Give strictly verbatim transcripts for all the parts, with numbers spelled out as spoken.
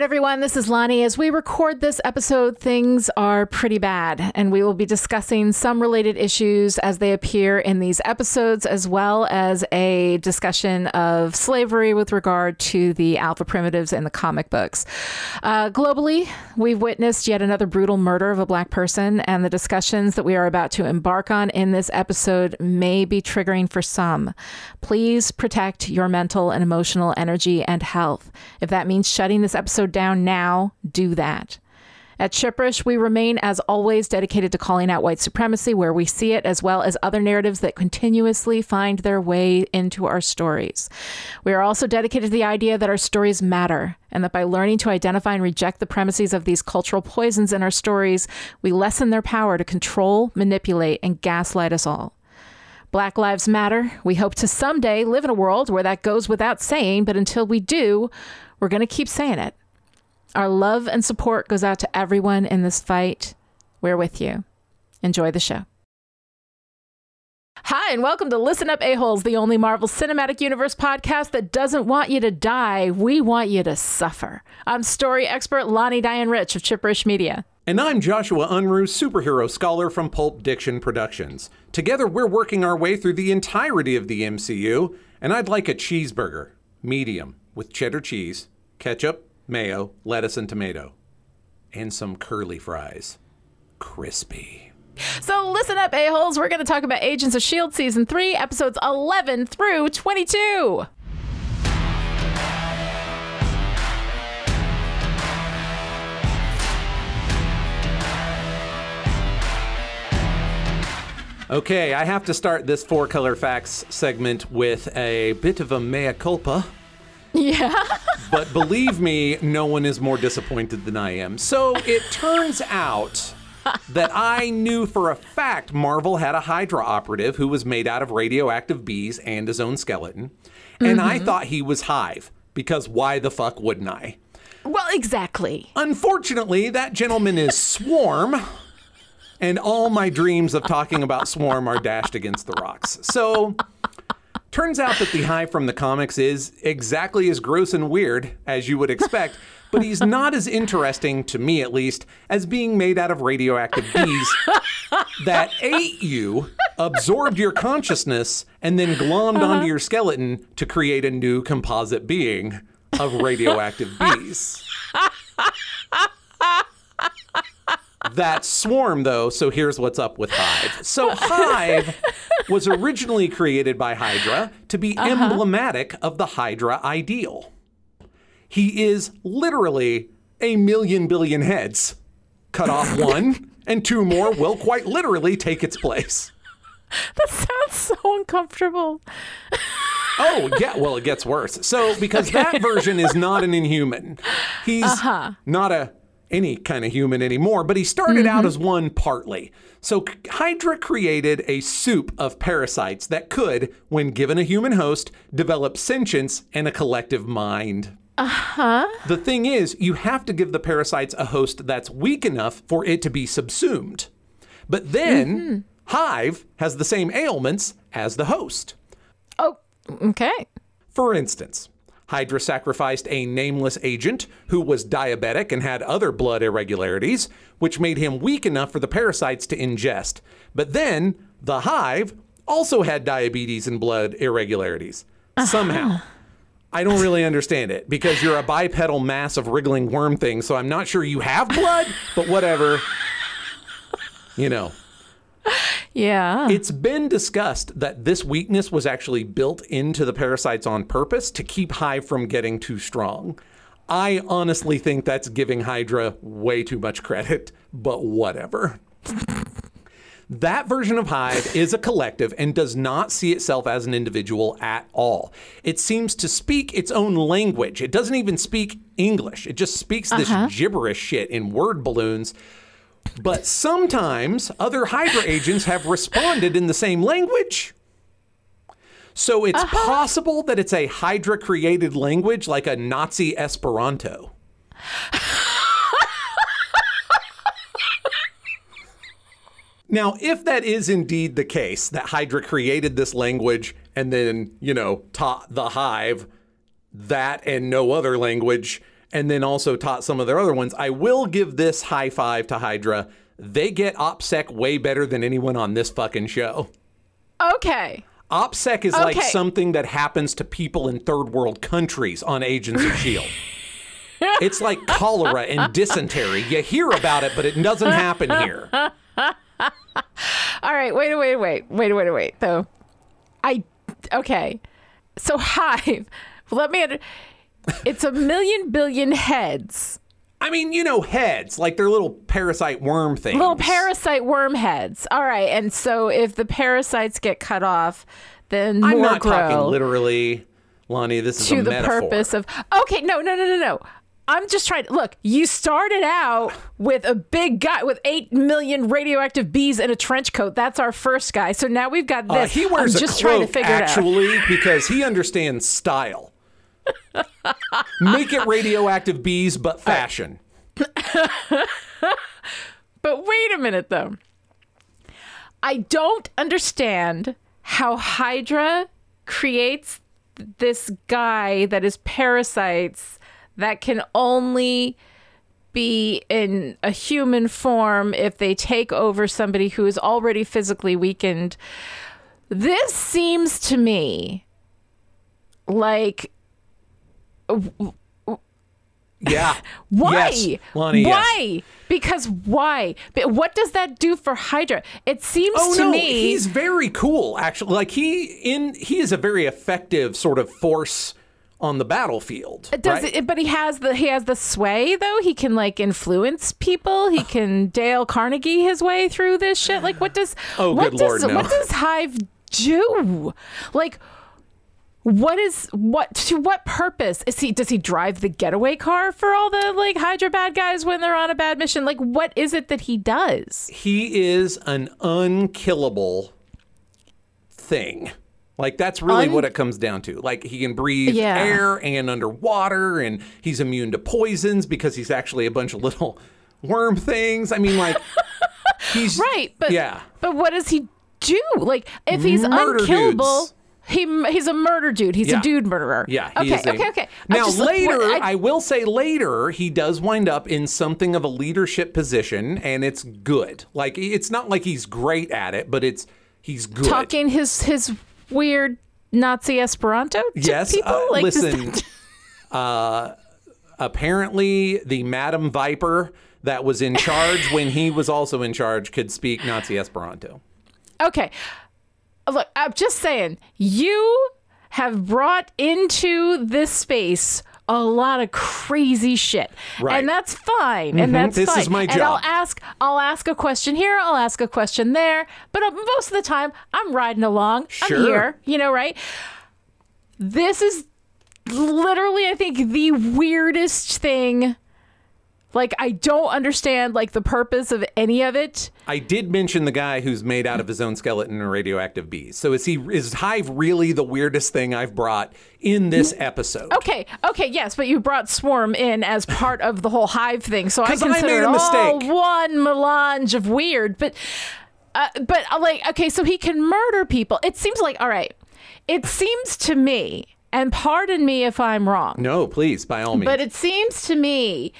right, everyone, this is Lonnie. As we record this episode, things are pretty bad, and we will be discussing some related issues as they appear in these episodes, as well as a discussion of slavery with regard to the Alpha Primitives in the comic books. Uh, globally, we've witnessed yet another brutal murder of a Black person, and the discussions that we are about to embark on in this episode may be triggering for some. Please protect your mental and emotional energy and health. If that means shutting this episode down now, do that. At Chipperish, we remain, as always, dedicated to calling out white supremacy where we see it, as well as other narratives that continuously find their way into our stories. We are also dedicated to the idea that our stories matter, and that by learning to identify and reject the premises of these cultural poisons in our stories, we lessen their power to control, manipulate, and gaslight us all. Black Lives Matter. We hope to someday live in a world where that goes without saying, but until we do, we're going to keep saying it. Our love and support goes out to everyone in this fight. We're with you. Enjoy the show. Hi, and welcome to Listen Up A-Holes, the only Marvel Cinematic Universe podcast that doesn't want you to die. We want you to suffer. I'm story expert Lonnie Diane Rich of Chipperish Media. And I'm Joshua Unruh, superhero scholar from Pulp Diction Productions. Together, we're working our way through the entirety of the M C U, and I'd like a cheeseburger, medium, with cheddar cheese, ketchup, mayo, lettuce, and tomato, and some curly fries. Crispy. So listen up, a-holes. We're going to talk about Agents of S H I E L D Season three, episodes eleven through twenty-two. Okay, I have to start this four-color facts segment with a bit of a mea culpa. Yeah. But believe me, no one is more disappointed than I am. So it turns out that I knew for a fact Marvel had a Hydra operative who was made out of radioactive bees and his own skeleton. And mm-hmm. I thought he was Hive, because why the fuck wouldn't I? Well, exactly. Unfortunately, that gentleman is Swarm. And all my dreams of talking about Swarm are dashed against the rocks. So... turns out that the Hive from the comics is exactly as gross and weird as you would expect, but he's not as interesting, to me at least, as being made out of radioactive bees that ate you, absorbed your consciousness, and then glommed uh-huh. onto your skeleton to create a new composite being of radioactive bees. That's Swarm, though, so here's what's up with Hive. So Hive was originally created by Hydra to be uh-huh. emblematic of the Hydra ideal. He is literally a million billion heads. Cut off one, and two more will quite literally take its place. That sounds so uncomfortable. Oh, yeah. Well, it gets worse. So, because okay. that version is not an Inhuman. He's uh-huh. not a... any kind of human anymore, but he started mm-hmm. out as one partly. So Hydra created a soup of parasites that could, when given a human host, develop sentience and a collective mind. Uh-huh. The thing is, you have to give the parasites a host that's weak enough for it to be subsumed. But then mm-hmm. Hive has the same ailments as the host. Oh, okay. For instance, Hydra sacrificed a nameless agent who was diabetic and had other blood irregularities, which made him weak enough for the parasites to ingest. But then the Hive also had diabetes and blood irregularities. Uh-huh. Somehow. I don't really understand it, because you're a bipedal mass of wriggling worm things, so I'm not sure you have blood, but whatever. You know. Yeah. It's been discussed that this weakness was actually built into the parasites on purpose to keep Hive from getting too strong. I honestly think that's giving Hydra way too much credit, but whatever. That version of Hive is a collective and does not see itself as an individual at all. It seems to speak its own language. It doesn't even speak English. It just speaks uh-huh. this gibberish shit in word balloons. But sometimes other Hydra agents have responded in the same language. So it's uh-huh. possible that it's a Hydra-created language like a Nazi Esperanto. Now, if that is indeed the case, that Hydra created this language and then, you know, taught the Hive that and no other language, and then also taught some of their other ones. I will give this high five to Hydra. They get OPSEC way better than anyone on this fucking show. Okay. OPSEC is okay. like something that happens to people in third world countries on Agents of S H I E L D It's like cholera and dysentery. You hear about it, but it doesn't happen here. All right. Wait, wait, wait, wait, wait, wait. So I, okay. So Hive, let me, under, it's a million billion heads. I mean, you know, heads, like they're little parasite worm things. Little parasite worm heads. All right. And so if the parasites get cut off, then I'm more not grow talking literally, Lonnie, this is to a the metaphor. Purpose of, okay, no, no, no, no, no. I'm just trying to, look, you started out with a big guy with eight million radioactive bees in a trench coat. That's our first guy. So now we've got this. Uh, he wears I'm just a cloak, trying to figure actually, it out. Because he understands style. Make it radioactive bees, but fashion. But wait a minute, though. I don't understand how Hydra creates this guy that is parasites that can only be in a human form if they take over somebody who is already physically weakened. This seems to me like... Yeah. Why? Yes, Lonnie, why? Yes. Because why? But what does that do for Hydra? It seems oh, to no, me he's very cool, actually. Like he in he is a very effective sort of force on the battlefield. Does right? it, but he has the he has the sway though. He can like influence people. He can Dale Carnegie his way through this shit. Like what does oh, what good does Lord, no. what does Hive do? Like What is what to what purpose is he? Does he drive the getaway car for all the like Hydra bad guys when they're on a bad mission? Like, what is it that he does? He is an unkillable thing. Like, that's really Un- what it comes down to. Like, he can breathe yeah. air and underwater, and he's immune to poisons because he's actually a bunch of little worm things. I mean, like, he's right, but yeah. But what does he do? Like, if he's Murder unkillable. Dudes. He he's a murder dude. He's yeah. a dude murderer. Yeah. Okay. A, okay. Okay. Now later, like, I, I will say later, he does wind up in something of a leadership position, and it's good. Like it's not like he's great at it, but it's he's good. Talking his his weird Nazi Esperanto to yes, people. Uh, like, listen. That... uh, apparently, the Madam Viper that was in charge when he was also in charge could speak Nazi Esperanto. Okay. Look, I'm just saying, you have brought into this space a lot of crazy shit. Right. And that's fine. Mm-hmm. And that's this fine. This is my job. And I'll ask, I'll ask a question here. I'll ask a question there. But most of the time, I'm riding along. Sure. I'm here. You know, right? This is literally, I think, the weirdest thing. Like, I don't understand, like, the purpose of any of it. I did mention the guy who's made out of his own skeleton and radioactive bees. So is he is Hive really the weirdest thing I've brought in this episode? Okay. Okay. Yes. But you brought Swarm in as part of the whole Hive thing. So I consider it all one melange of weird. But, uh, but like, okay, so he can murder people. It seems like, all right, it seems to me, and pardon me if I'm wrong. No, please, by all means. But it seems to me...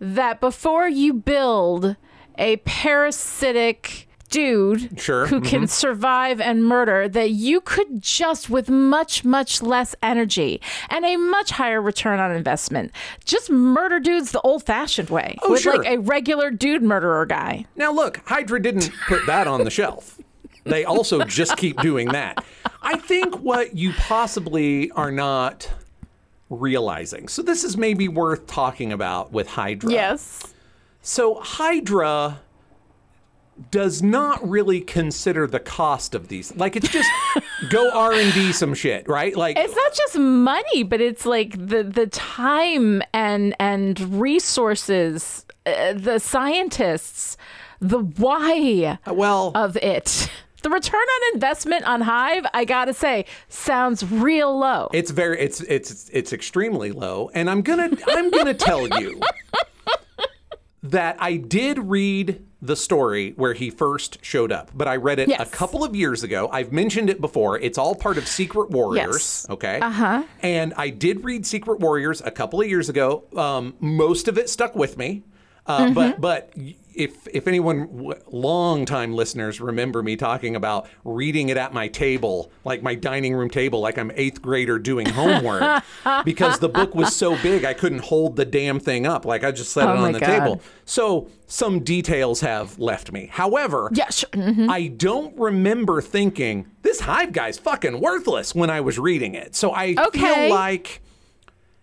that before you build a parasitic dude sure. who mm-hmm. can survive and murder, that you could just with much, much less energy and a much higher return on investment, just murder dudes the old-fashioned way. Oh, with sure. like a regular dude murderer guy. Now, look, Hydra didn't put that on the shelf. They also just keep doing that. I think what you possibly are not... realizing. So this is maybe worth talking about with Hydra. Yes. So Hydra does not really consider the cost of these. Like it's just go R and D some shit, right? Like it's not just money, but it's like the the time and and resources, uh, the scientists, the why well, of it. The return on investment on Hive, I gotta say, sounds real low. It's very, it's it's it's extremely low, and I'm gonna I'm gonna tell you that I did read the story where he first showed up, but I read it yes. a couple of years ago. I've mentioned it before. It's all part of Secret Warriors. Yes. Okay. Uh-huh. And I did read Secret Warriors a couple of years ago. Um, most of it stuck with me. Uh, mm-hmm. But but if if anyone, long-time listeners, remember me talking about reading it at my table, like my dining room table, like I'm eighth grader doing homework, because the book was so big I couldn't hold the damn thing up. Like I just set oh it on the God. table. So some details have left me. However, yeah, sure. mm-hmm. I don't remember thinking, this Hive guy's fucking worthless when I was reading it. So I okay. feel like...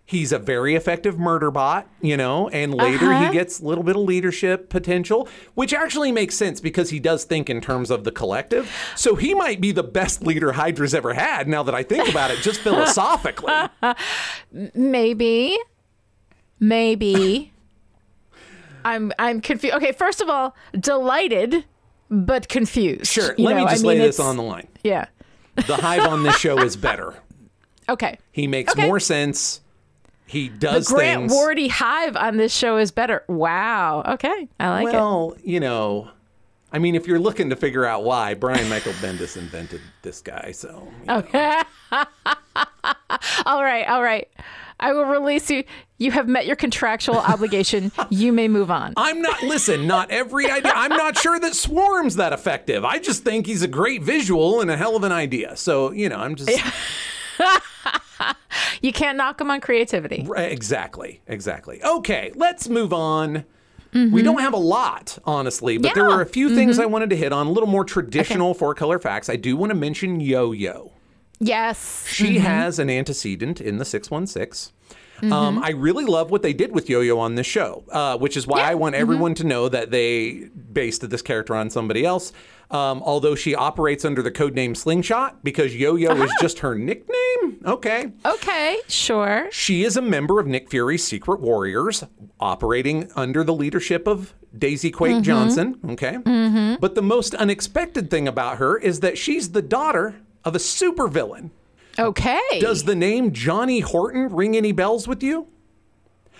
he's a very effective murder bot, you know, and later uh-huh. he gets a little bit of leadership potential, which actually makes sense because he does think in terms of the collective. So he might be the best leader Hydra's ever had, now that I think about it, just philosophically. Maybe. Maybe. I'm I'm confused. Okay, first of all, delighted, but confused. Sure, you let know, me just I mean, lay this on the line. Yeah. The Hive on this show is better. Okay. He makes okay. more sense. He does things. The Grant things. Wardy Hive on this show is better. Wow. Okay. I like well, it. Well, you know, I mean, if you're looking to figure out why, Brian Michael Bendis invented this guy, so. Okay. all right. All right. I will release you. You have met your contractual obligation. You may move on. I'm not, listen, not every idea. I'm not sure that Swarm's that effective. I just think he's a great visual and a hell of an idea. So, you know, I'm just. You can't knock them on creativity. Exactly. Exactly. Okay, let's move on. Mm-hmm. We don't have a lot, honestly, but yeah. there were a few things mm-hmm. I wanted to hit on. A little more traditional okay. four-color facts. I do want to mention Yo-Yo. Yes. She mm-hmm. has an antecedent in the six one six. Mm-hmm. Um, I really love what they did with Yo-Yo on this show, uh, which is why yeah. I want everyone mm-hmm. to know that they based this character on somebody else. Um, although she operates under the codename Slingshot because Yo-Yo uh-huh. is just her nickname. Okay. Okay, sure. She is a member of Nick Fury's Secret Warriors, operating under the leadership of Daisy Quake mm-hmm. Johnson. Okay. Mm-hmm. But the most unexpected thing about her is that she's the daughter of a supervillain. Okay. Does the name Johnny Horton ring any bells with you?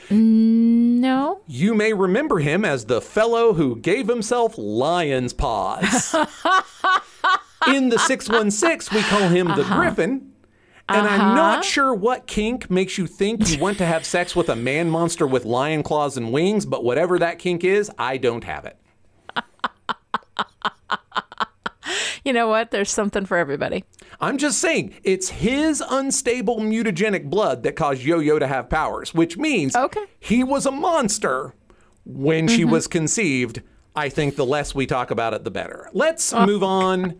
No. You may remember him as the fellow who gave himself lion's paws. In the six one six, we call him uh-huh. the Griffin. And uh-huh. I'm not sure what kink makes you think you want to have sex with a man monster with lion claws and wings, but whatever that kink is, I don't have it. You know what? There's something for everybody. I'm just saying, it's his unstable mutagenic blood that caused Yo-Yo to have powers, which means okay. he was a monster when mm-hmm. she was conceived. I think the less we talk about it, the better. Let's oh. move on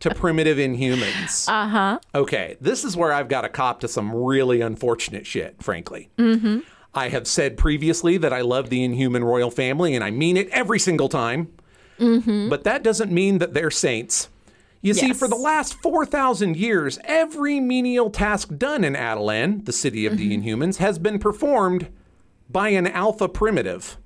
to primitive Inhumans. Uh-huh. Okay, this is where I've got to cop to some really unfortunate shit, frankly. Mm-hmm. I have said previously that I love the Inhuman royal family, and I mean it every single time. Mm-hmm. But that doesn't mean that they're saints. You yes. see, for the last four thousand years, every menial task done in Adelan, the city of mm-hmm. the Inhumans, has been performed by an Alpha Primitive.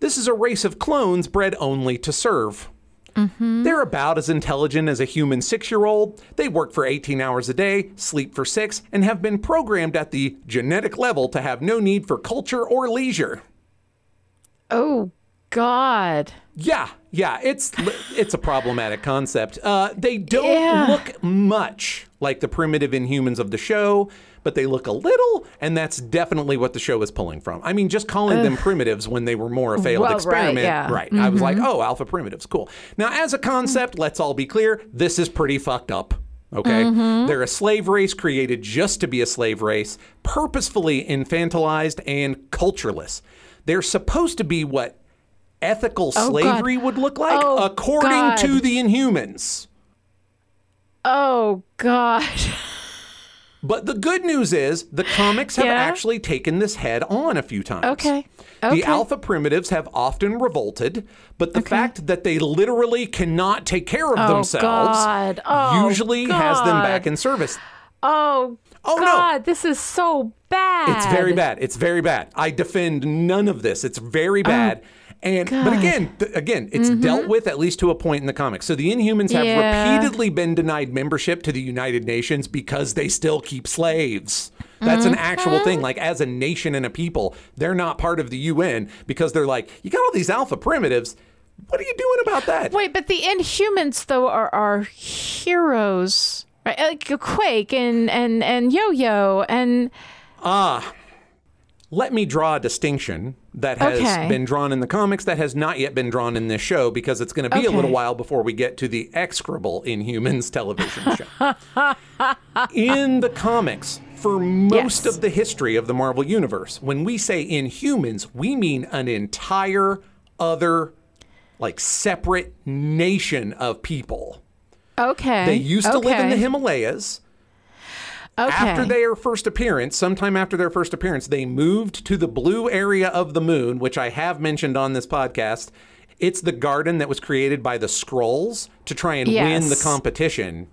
This is a race of clones bred only to serve. Mm-hmm. They're about as intelligent as a human six-year-old. They work for eighteen hours a day, sleep for six, and have been programmed at the genetic level to have no need for culture or leisure. Oh, God. Yeah, yeah, it's it's a problematic concept. Uh, they don't yeah. look much like the primitive Inhumans of the show, but they look a little, and that's definitely what the show is pulling from. I mean, just calling Ugh. them primitives when they were more a failed well, experiment. Right, yeah. right. Mm-hmm. I was like, oh, Alpha Primitives, cool. Now, as a concept, let's all be clear, this is pretty fucked up. Okay, mm-hmm. they're a slave race created just to be a slave race, purposefully infantilized and cultureless. They're supposed to be what ethical oh, slavery God. would look like oh, according God. to the Inhumans. Oh, God. But the good news is the comics have yeah? actually taken this head on a few times. Okay. okay. The Alpha Primitives have often revolted, but the okay. fact that they literally cannot take care of oh, themselves God. Oh, usually God. has them back in service. Oh, Oh, God, no. This is so bad. It's very bad. It's very bad. I defend none of this. It's very bad. Oh. And God. But again, th- again, it's mm-hmm. dealt with at least to a point in the comics. So the Inhumans have yeah. repeatedly been denied membership to the United Nations because they still keep slaves. That's mm-hmm. an actual thing. Like as a nation and a people, they're not part of the U N because they're like, you got all these Alpha Primitives. What are you doing about that? Wait, but the Inhumans, though, are our heroes, right? Like Quake and, and, and Yo-Yo and... Ah, let me draw a distinction that has okay. been drawn in the comics that has not yet been drawn in this show, because it's going to be okay. a little while before we get to the execrable Inhumans television show. In the comics, for most yes. of the history of the Marvel Universe, when we say Inhumans, we mean an entire other, like, separate nation of people. Okay. They used to okay. live in the Himalayas. Okay. After their first appearance, sometime after their first appearance, they moved to the blue area of the moon, which I have mentioned on this podcast. It's the garden that was created by the Skrulls to try and yes. win the competition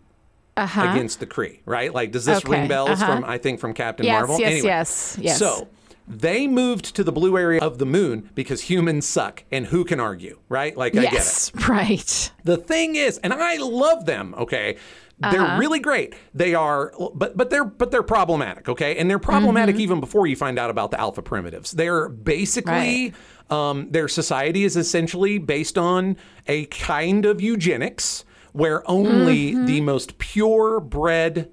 uh-huh. against the Kree, right? Like, does this okay. ring bells uh-huh. from, I think, from Captain yes, Marvel? Yes, anyway, yes, yes. So they moved to the blue area of the moon because humans suck, and who can argue, right? Like, I yes, get it. Right. The thing is, and I love them, okay? They're uh-huh. really great. They are, but but they're but they're problematic, okay? And they're problematic mm-hmm. even before you find out about the Alpha Primitives. They're basically, right. um, their society is essentially based on a kind of eugenics where only mm-hmm. the most pure-bred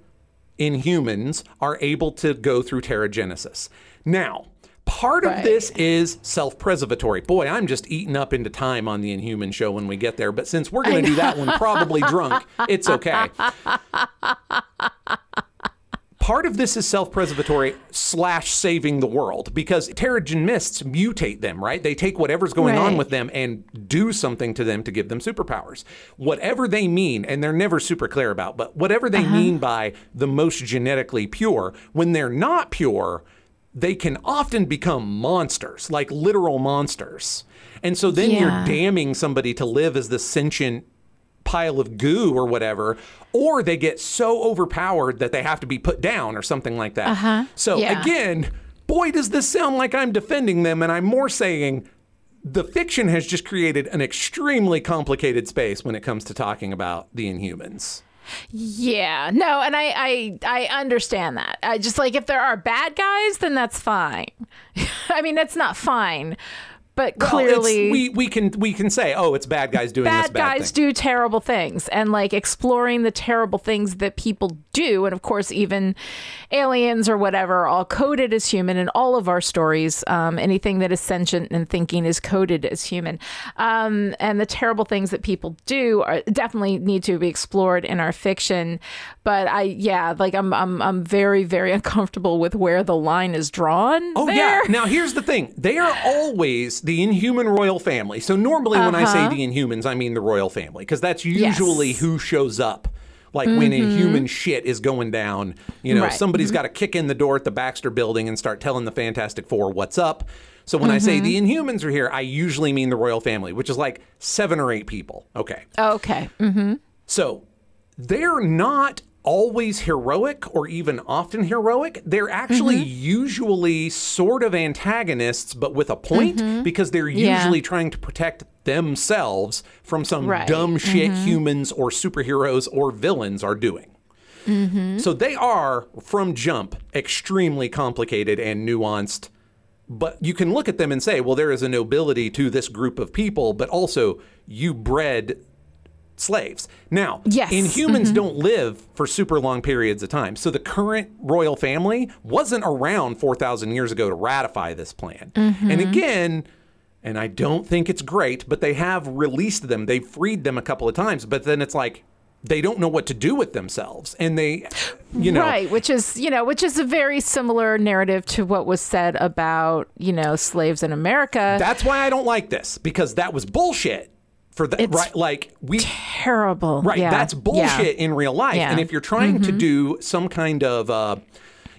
Inhumans are able to go through teragenesis. Now, part right. of this is self-preservatory. Boy, I'm just eating up into time on the Inhuman show when we get there. But since we're going to do that one probably drunk, it's okay. Part of this is self-preservatory slash saving the world, because Terrigen Mists mutate them, right? They take whatever's going right. on with them and do something to them to give them superpowers. Whatever they mean, and they're never super clear about, but whatever they uh-huh. mean by the most genetically pure, when they're not pure, they can often become monsters, like literal monsters. And so then yeah. you're damning somebody to live as the sentient pile of goo or whatever, or they get so overpowered that they have to be put down or something like that. Uh-huh. So yeah. again, boy, does this sound like I'm defending them, and I'm more saying the fiction has just created an extremely complicated space when it comes to talking about the Inhumans. Yeah, no, and I, I I understand that. I just, like, if there are bad guys, then that's fine. I mean, that's not fine, but well, clearly we we can we can say, oh, it's bad guys doing bad this bad guys thing. do terrible things, and like exploring the terrible things that people do, and of course, even aliens or whatever, are all coded as human in all of our stories. Um, anything that is sentient and thinking is coded as human, um, and the terrible things that people do are definitely need to be explored in our fiction. But I, yeah, like I'm I'm I'm very very uncomfortable with where the line is drawn. Oh there. yeah. Now here's the thing: they are always the Inhuman royal family. So normally uh-huh. when I say the Inhumans, I mean the royal family, because that's usually yes. who shows up. Like mm-hmm. when Inhuman shit is going down, you know, right. somebody's mm-hmm. got to kick in the door at the Baxter Building and start telling the Fantastic Four what's up. So when mm-hmm. I say the Inhumans are here, I usually mean the royal family, which is like seven or eight people. Okay. Okay. Mm-hmm. So they're not always heroic or even often heroic. They're actually mm-hmm. usually sort of antagonists, but with a point, mm-hmm. because they're usually yeah. trying to protect themselves from some right. dumb shit mm-hmm. humans or superheroes or villains are doing. Mm-hmm. So they are, from jump, extremely complicated and nuanced, but you can look at them and say, well, there is a nobility to this group of people, but also you bred slaves. Now, yes. Inhumans mm-hmm. don't live for super long periods of time. So the current royal family wasn't around four thousand years ago to ratify this plan. Mm-hmm. And again, and I don't think it's great, but they have released them. They've freed them a couple of times, but then it's like, they don't know what to do with themselves. And they, you know. Right, which is, you know, which is a very similar narrative to what was said about, you know, slaves in America. That's why I don't like this, because that was bullshit. For that, it's right, like we terrible, right? Yeah. That's bullshit yeah. in real life. Yeah. And if you're trying mm-hmm. to do some kind of, uh,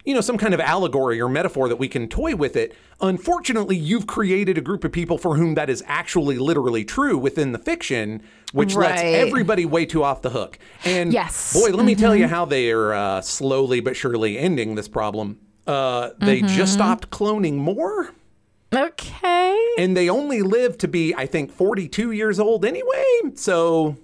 you know, some kind of allegory or metaphor that we can toy with it, unfortunately, you've created a group of people for whom that is actually literally true within the fiction, which right. lets everybody way too off the hook. And yes. boy, let mm-hmm. me tell you how they are uh, slowly but surely ending this problem. Uh, they mm-hmm. just stopped cloning more. Okay. And they only live to be, I think, forty-two years old anyway. So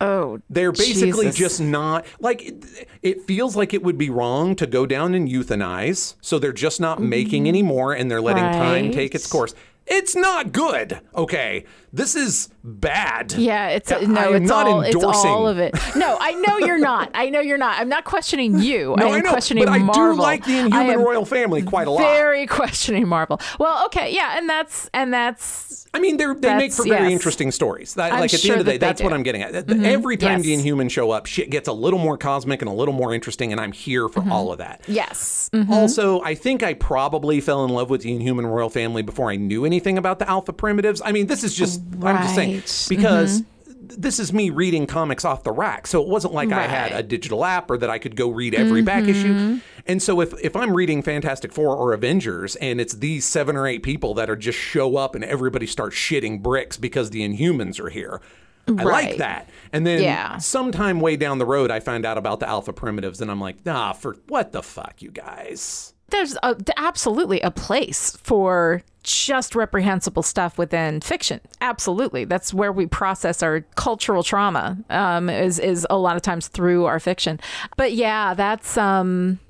oh, they're basically Jesus. just not, like, it, it feels like it would be wrong to go down and euthanize. So they're just not making any more, and they're letting right. time take its course. It's not good. Okay. this is bad. Yeah, it's a, no, it's all, it's all of it. No, I know you're not. I know you're not. I'm not questioning you. No, I, am I know, questioning but Marvel. I do like the Inhuman royal family quite a lot. Very questioning Marvel. Well, okay, yeah, and that's and that's. I mean, they're, they make for very yes. interesting stories. That, like at sure the end of the day, that that's do. what I'm getting at. Mm-hmm. Every time yes. the Inhumans show up, shit gets a little more cosmic and a little more interesting, and I'm here for mm-hmm. all of that. Yes. Mm-hmm. Also, I think I probably fell in love with the Inhuman royal family before I knew anything about the Alpha Primitives. I mean, this is just. Right. I'm just saying, because mm-hmm. this is me reading comics off the rack. So it wasn't like right. I had a digital app or that I could go read every mm-hmm. back issue. And so if, if I'm reading Fantastic Four or Avengers and it's these seven or eight people that are just show up and everybody starts shitting bricks because the Inhumans are here. I right. like that. And then yeah. sometime way down the road, I find out about the Alpha Primitives and I'm like, nah, for what the fuck, you guys? There's a, absolutely a place for just reprehensible stuff within fiction. Absolutely. That's where we process our cultural trauma um, is, is a lot of times through our fiction. But yeah, that's... Um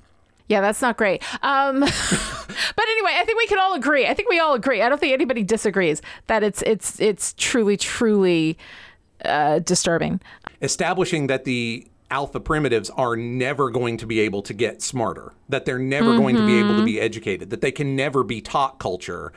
Yeah, that's not great. Um, but anyway, I think we can all agree. I think we all agree. I don't think anybody disagrees that it's it's it's truly, truly uh, disturbing. Establishing that the Alpha Primitives are never going to be able to get smarter, that they're never mm-hmm. going to be able to be educated, that they can never be taught culture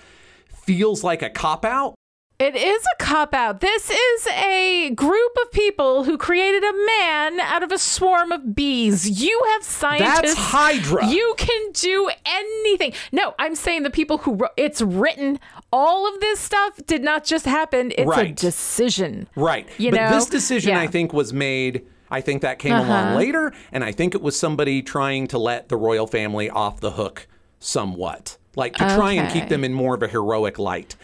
feels like a cop-out. It is a cop-out. This is a group of people who created a man out of a swarm of bees. You have scientists. That's Hydra. You can do anything. No, I'm saying the people who wrote, it's written, all of this stuff did not just happen. It's right. a decision. Right. You but know? This decision, yeah. I think, was made... I think that came uh-huh. along later, and I think it was somebody trying to let the royal family off the hook somewhat. Like, to okay. try and keep them in more of a heroic light.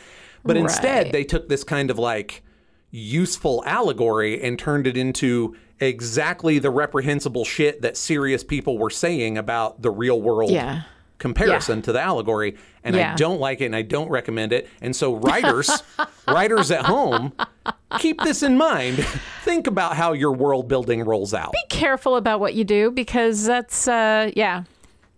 But instead, right. they took this kind of like useful allegory and turned it into exactly the reprehensible shit that serious people were saying about the real world yeah. comparison yeah. to the allegory. And yeah. I don't like it and I don't recommend it. And so writers, writers at home, keep this in mind. Think about how your world building rolls out. Be careful about what you do because that's, uh, yeah.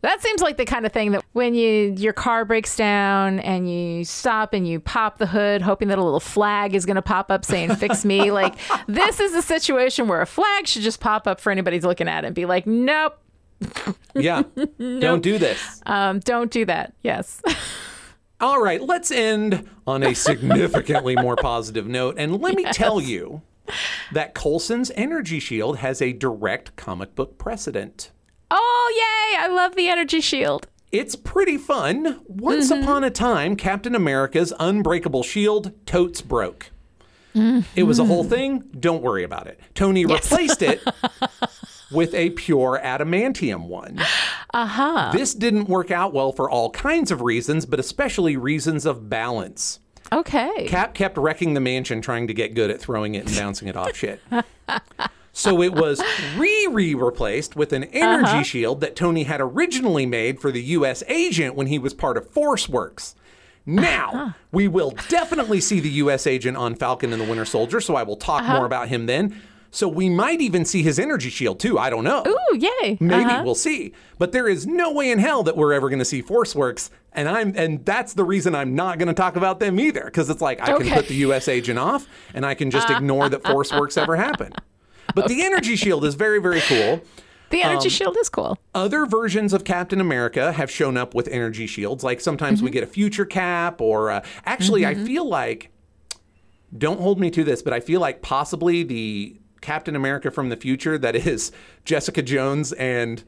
That seems like the kind of thing that when you your car breaks down and you stop and you pop the hood, hoping that a little flag is going to pop up saying, fix me. Like, this is a situation where a flag should just pop up for anybody looking at it and be like, nope. Yeah. Nope. Don't do this. Um, don't do that. Yes. All right. Let's end on a significantly more positive note. And let me yes. tell you that Coulson's energy shield has a direct comic book precedent. Oh, yay! I love the energy shield. It's pretty fun. Once mm-hmm. upon a time, Captain America's unbreakable shield totes broke. Mm-hmm. It was a whole thing. Don't worry about it. Tony yes. replaced it with a pure adamantium one. Uh-huh. This didn't work out well for all kinds of reasons, but especially reasons of balance. Okay. Cap kept wrecking the mansion trying to get good at throwing it and bouncing it off shit. So it was re-re-replaced with an energy uh-huh. shield that Tony had originally made for the U S agent when he was part of Force Works. Now, uh-huh. we will definitely see the U S agent on Falcon and the Winter Soldier, so I will talk uh-huh. more about him then. So we might even see his energy shield, too. I don't know. Ooh, yay. Maybe uh-huh. we'll see. But there is no way in hell that we're ever going to see Force Works. And I'm, and that's the reason I'm not going to talk about them either, because it's like I okay. can put the U S agent off and I can just ignore that Force Works ever happened. But the energy shield is very, very cool. The energy um, shield is cool. Other versions of Captain America have shown up with energy shields. Like sometimes mm-hmm. we get a future cap or uh, actually mm-hmm. I feel like, don't hold me to this, but I feel like possibly the Captain America from the future that is Jessica Jones and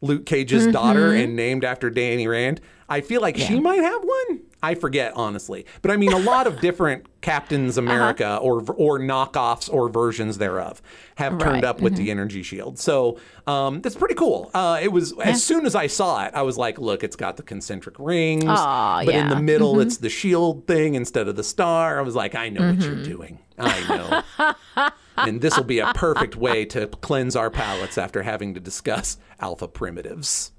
Luke Cage's mm-hmm. daughter and named after Danny Rand. I feel like yeah. she might have one. I forget, honestly. But I mean, a lot of different Captains America uh-huh. or or knockoffs or versions theref have right. turned up with mm-hmm. the energy shield. So um, that's pretty cool. Uh, it was yeah. as soon as I saw it, I was like, look, it's got the concentric rings. Aww, but yeah. in the middle, mm-hmm. it's the shield thing instead of the star. I was like, I know mm-hmm. what you're doing. I know. And this will be a perfect way to cleanse our palates after having to discuss Alpha Primitives.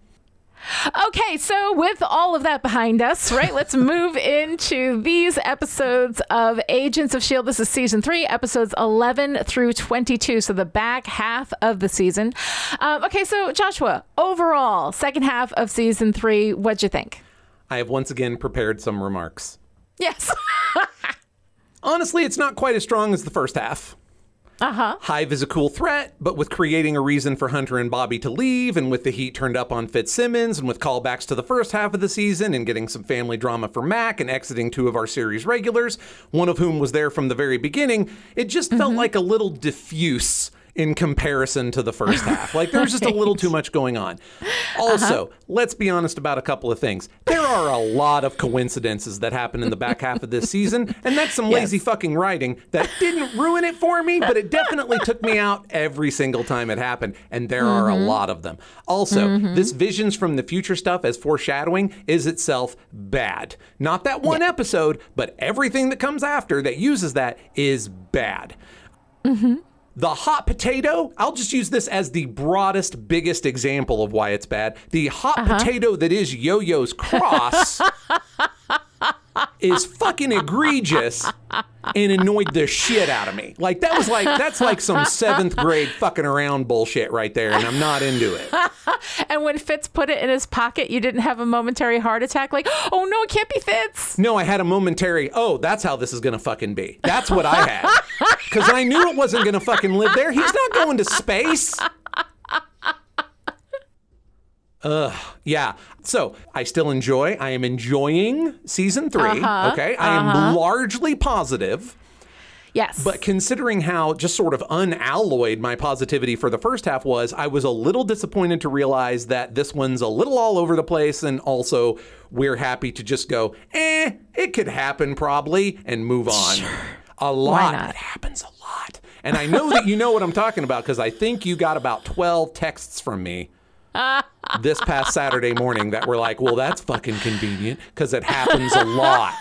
Okay, so with all of that behind us, right, let's move into these episodes of Agents of S H I E L D. This is season three, episodes eleven through twenty-two, so the back half of the season. Um, okay, so Joshua, overall, second half of season three, what'd you think? I have once again prepared some remarks. Yes. honestly, it's not quite as strong as the first half. Uh-huh. Hive is a cool threat, but with creating a reason for Hunter and Bobby to leave, and with the heat turned up on Fitzsimmons, and with callbacks to the first half of the season, and getting some family drama for Mac, and exiting two of our series regulars, one of whom was there from the very beginning, it just mm-hmm. felt like a little diffuse in comparison to the first half. Like, there was just a little too much going on. Also, uh-huh. let's be honest about a couple of things. There are a lot of coincidences that happen in the back half of this season, and that's some yes. lazy fucking writing that didn't ruin it for me, but it definitely took me out every single time it happened, and there mm-hmm. are a lot of them. Also, mm-hmm. this visions from the future stuff as foreshadowing is itself bad. Not that one yeah. episode, but everything that comes after that uses that is bad. Mm-hmm. The hot potato, I'll just use this as the broadest, biggest example of why it's bad. The hot uh-huh. potato that is Yo-Yo's cross is fucking egregious and annoyed the shit out of me. Like, that was like, that's like some seventh grade fucking around bullshit right there, and I'm not into it. And when Fitz put it in his pocket, you didn't have a momentary heart attack? Like, oh no, it can't be Fitz. No, I had a momentary, oh, that's how this is going to fucking be. That's what I had. Because I knew it wasn't going to fucking live there. He's not going to space. Ugh, yeah. So I still enjoy, I am enjoying season three, uh-huh, okay? I uh-huh. am largely positive. Yes. But considering how just sort of unalloyed my positivity for the first half was, I was a little disappointed to realize that this one's a little all over the place, and also we're happy to just go, eh, it could happen probably, and move on. Sure. A lot. It happens a lot. And I know that you know what I'm talking about, because I think you got about twelve texts from me this past Saturday morning that were like, well, that's fucking convenient because it happens a lot.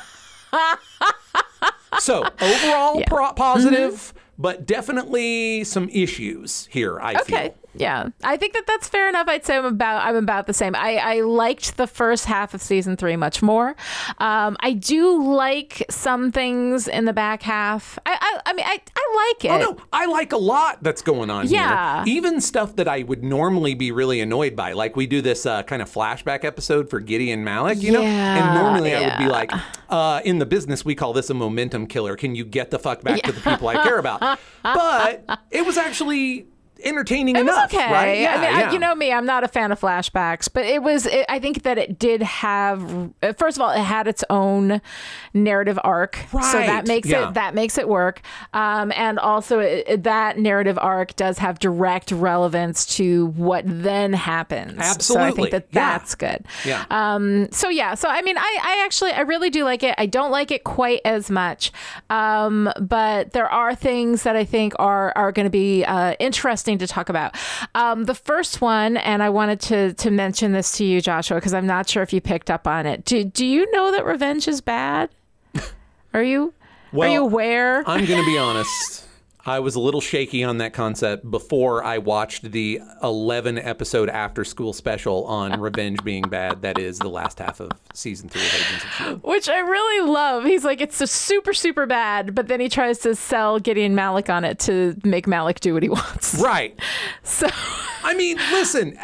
So overall yeah. pro- positive, mm-hmm. but definitely some issues here, I okay. feel. Okay. Yeah, I think that that's fair enough. I'd say I'm about I'm about the same. I, I liked the first half of season three much more. Um, I do like some things in the back half. I I, I mean, I, I like it. Oh, no, I like a lot that's going on yeah. here. Even stuff that I would normally be really annoyed by. Like, we do this uh, kind of flashback episode for Gideon Malick, you yeah. know? And normally yeah. I would be like, uh, in the business, we call this a momentum killer. Can you get the fuck back yeah. to the people I care about? But it was actually entertaining it enough, was okay. right? Yeah, I mean, yeah. I, you know me, I'm not a fan of flashbacks, but it was, it, I think that it did have, first of all, it had its own narrative arc. Right. So that makes yeah. it, that makes it work. Um, and also it, it, that narrative arc does have direct relevance to what then happens. Absolutely. So I think that yeah. that's good. Yeah. Um, so yeah, so I mean, I, I actually, I really do like it. I don't like it quite as much. Um, but there are things that I think are, are going to be uh, interesting to talk about. Um, the first one, and I wanted to to mention this to you, Joshua, because I'm not sure if you picked up on it. Do do you know that revenge is bad? Are you well, are you aware? I'm going to be honest. I was a little shaky on that concept before I watched the eleven episode after school special on revenge being bad. That is the last half of season three of Agents of S H I E L D. Which I really love. He's like, it's a super, super bad. But then he tries to sell Gideon Malick on it to make Malick do what he wants. Right. So, I mean, listen,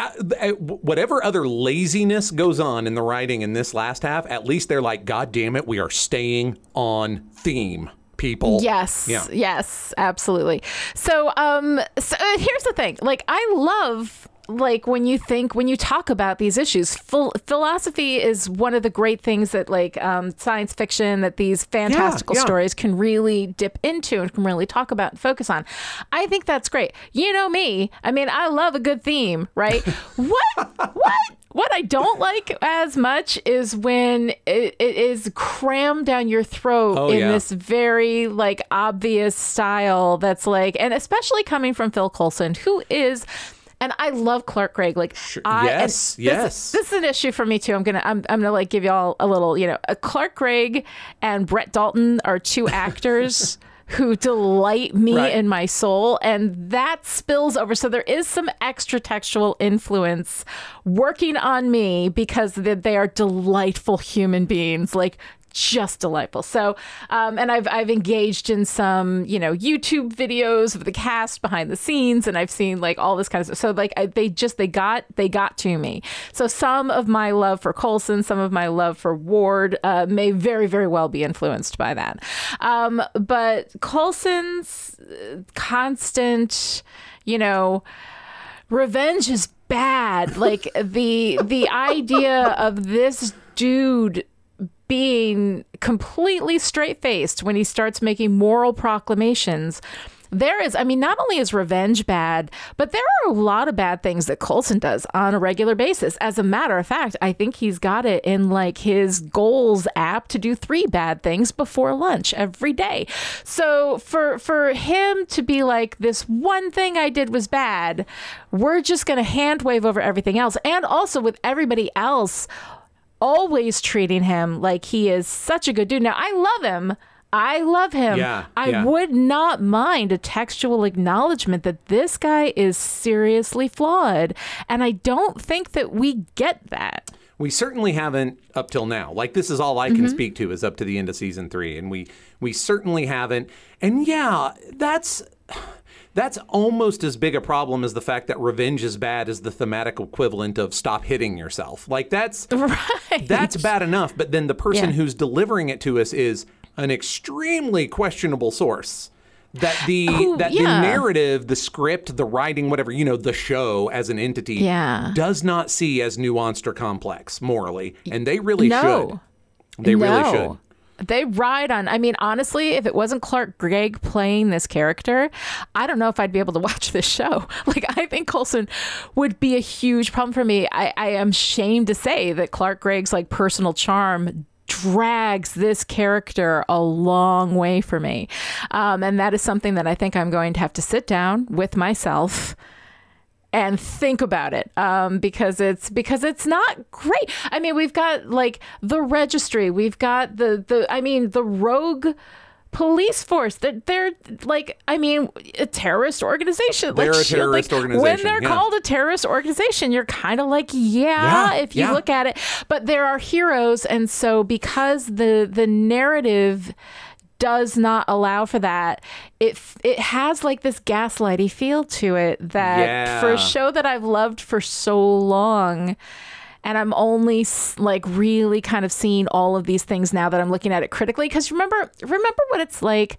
whatever other laziness goes on in the writing in this last half, at least they're like, God damn it, we are staying on theme. People. Yes. Yeah. Yes, absolutely. So, um, so uh, here's the thing. Like, I love, like, when you think, when you talk about these issues, phil- philosophy is one of the great things that, like, um, science fiction, that these fantastical yeah, yeah. stories can really dip into and can really talk about and focus on. I think that's great. You know me. I mean, I love a good theme, right? What? What? What I don't like as much is when it, it is crammed down your throat oh, in yeah. this very, like, obvious style that's like, and especially coming from Phil Coulson, who is, and I love Clark Gregg. Like, sure. I, yes, this, yes. This is an issue for me too. I'm gonna, I'm, I'm gonna like give y'all a little, you know, uh, Clark Gregg and Brett Dalton are two actors who delight me right. in my soul, and that spills over. So there is some extra textual influence working on me because they are delightful human beings, like just delightful. So, um, and I've I've engaged in some, you know, YouTube videos of the cast behind the scenes, and I've seen like all this kind of stuff. So like I, they just they got they got to me. So some of my love for Coulson, some of my love for Ward uh, may very very well be influenced by that. Um, but Coulson's constant, you know, revenge is bad. Like the the idea of this dude being completely straight-faced when he starts making moral proclamations. There is, I mean, not only is revenge bad, but there are a lot of bad things that Coulson does on a regular basis. As a matter of fact, I think he's got it in like his goals app to do three bad things before lunch every day. So for for him to be like, this one thing I did was bad, we're just going to hand wave over everything else. And also with everybody else always treating him like he is such a good dude. Now, I love him. I love him. Yeah, I yeah. would not mind a textual acknowledgement that this guy is seriously flawed. And I don't think that we get that. We certainly haven't up till now. Like, this is all I can mm-hmm. speak to is up to the end of season three. And we we certainly haven't. And yeah, that's... That's almost as big a problem as the fact that revenge is bad is the thematic equivalent of stop hitting yourself. Like that's right. that's bad enough. But then the person yeah. who's delivering it to us is an extremely questionable source. That the oh, that yeah. the narrative, the script, the writing, whatever, you know, the show as an entity yeah. does not see as nuanced or complex morally. And they really no. should. They no. really should. They ride on. I mean, honestly, if it wasn't Clark Gregg playing this character, I don't know if I'd be able to watch this show. Like, I think Coulson would be a huge problem for me. I, I am ashamed to say that Clark Gregg's like personal charm drags this character a long way for me. Um, and that is something that I think I'm going to have to sit down with myself and think about it, um, because it's because it's not great. I mean, we've got like the registry, we've got the the. I mean, the rogue police force. That they're, they're like, I mean, a terrorist organization. They're like, a terrorist like, organization. When they're yeah. called a terrorist organization, you're kind of like, yeah, yeah, if you yeah. look at it. But there are heroes, and so because the the narrative does not allow for that, it it has like this gaslighty feel to it that yeah. for a show that I've loved for so long, and I'm only like really kind of seeing all of these things now that I'm looking at it critically, because remember remember what it's like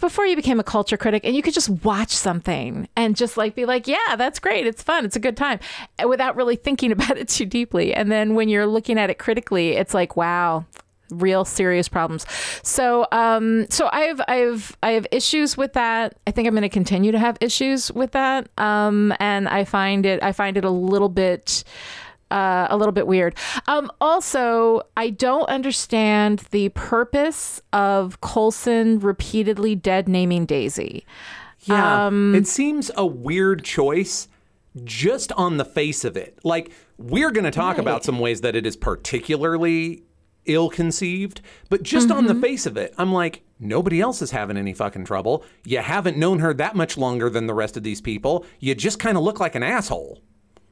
before you became a culture critic and you could just watch something and just like be like, yeah, that's great, it's fun, it's a good time, without really thinking about it too deeply. And then when you're looking at it critically, it's like, wow, real serious problems. So, um, so I've, I've, I have issues with that. I think I'm going to continue to have issues with that. Um, and I find it, I find it a little bit, uh, a little bit weird. Um, also, I don't understand the purpose of Coulson repeatedly dead naming Daisy. Yeah, um, it seems a weird choice just on the face of it. Like, we're going to talk right. about some ways that it is particularly ill-conceived, but just mm-hmm. on the face of it, I'm like, nobody else is having any fucking trouble. You haven't known her that much longer than the rest of these people. You just kind of look like an asshole.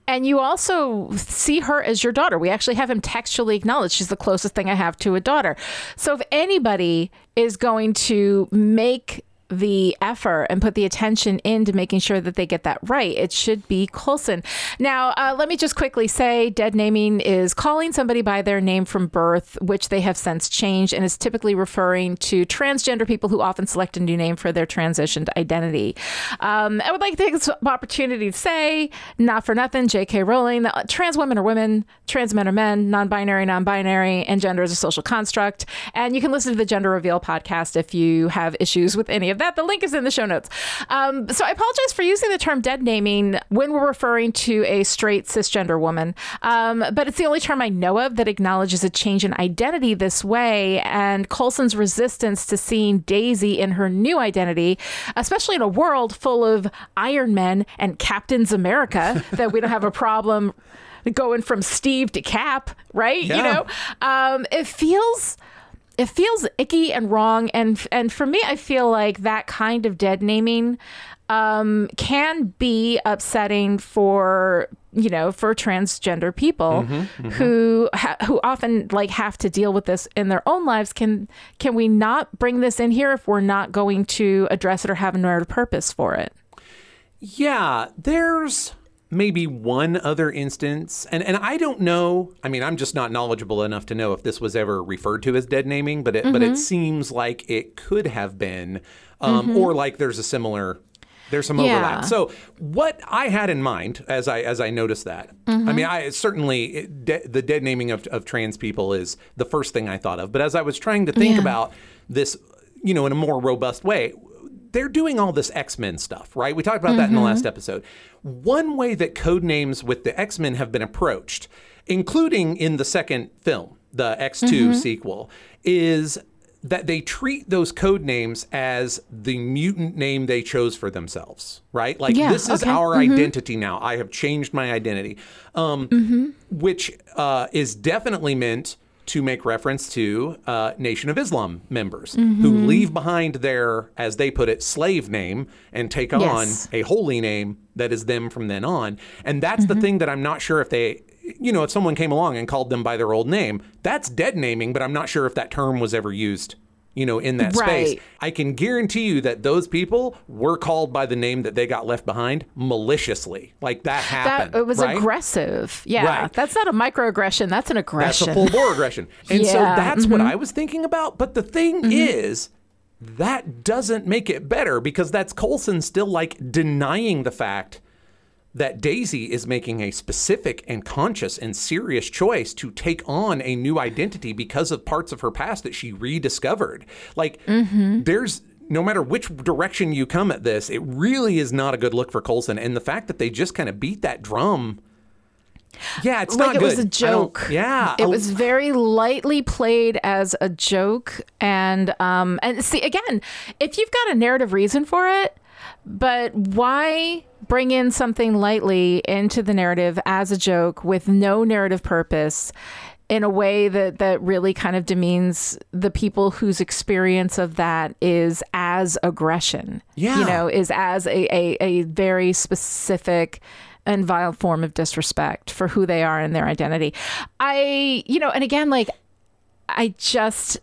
And you also see her as your daughter. We actually have him textually acknowledge she's the closest thing I have to a daughter. So if anybody is going to make the effort and put the attention into making sure that they get that right, it should be Coulson. Now, uh, let me just quickly say, dead naming is calling somebody by their name from birth, which they have since changed, and is typically referring to transgender people who often select a new name for their transitioned identity. Um, I would like to take this opportunity to say, not for nothing, J K Rowling, trans women are women, trans men are men, non-binary, non-binary, and gender is a social construct. And you can listen to the Gender Reveal podcast if you have issues with any of that. The link is in the show notes. Um, so I apologize for using the term dead naming when we're referring to a straight cisgender woman, um, but it's the only term I know of that acknowledges a change in identity this way, and Coulson's resistance to seeing Daisy in her new identity, especially in a world full of Iron Men and Captains America, that we don't have a problem going from Steve to Cap, right? Yeah. You know, um, it feels... It feels icky and wrong, and and for me, I feel like that kind of dead naming um, can be upsetting for you know, for transgender people mm-hmm, mm-hmm. who ha- who often like have to deal with this in their own lives. Can can we not bring this in here if we're not going to address it or have a narrative purpose for it? Yeah, there's maybe one other instance. And, and I don't know. I mean, I'm just not knowledgeable enough to know if this was ever referred to as dead naming, but it, mm-hmm. but it seems like it could have been um, mm-hmm. or like there's a similar There's some overlap. Yeah. So what I had in mind as I as I noticed that, mm-hmm. I mean, I certainly it, de- the dead naming of, of trans people is the first thing I thought of. But as I was trying to think yeah. about this, you know, in a more robust way, they're doing all this X-Men stuff, right? We talked about mm-hmm. that in the last episode. One way that code names with the X-Men have been approached, including in the second film, the X two mm-hmm. sequel, is that they treat those code names as the mutant name they chose for themselves, right? Like, yeah, this is okay. our mm-hmm. identity now. I have changed my identity, um, mm-hmm. which uh, is definitely meant to make reference to uh, Nation of Islam members mm-hmm. who leave behind their, as they put it, slave name and take yes. on a holy name that is them from then on. And that's mm-hmm. the thing that I'm not sure if they... You know, if someone came along and called them by their old name, that's dead naming, but I'm not sure if that term was ever used, you know, in that right. space. I can guarantee you that those people were called by the name that they got left behind maliciously. Like, that happened. That, it was right? aggressive. Yeah. Right. That's not a microaggression. That's an aggression. That's a full-bore aggression. And yeah. so that's mm-hmm. what I was thinking about. But the thing mm-hmm. is... that doesn't make it better, because that's Coulson still, like, denying the fact that Daisy is making a specific and conscious and serious choice to take on a new identity because of parts of her past that she rediscovered. Like, mm-hmm. there's, no matter which direction you come at this, it really is not a good look for Coulson. And the fact that they just kind of beat that drum... Yeah, it's like not it good. was a joke. Yeah, it was very lightly played as a joke, and um, and see again, if you've got a narrative reason for it, but why bring in something lightly into the narrative as a joke with no narrative purpose, in a way that that really kind of demeans the people whose experience of that is as aggression. Yeah, you know, is as a a, a very specific and vile form of disrespect for who they are and their identity. I, you know, and again, like, I just,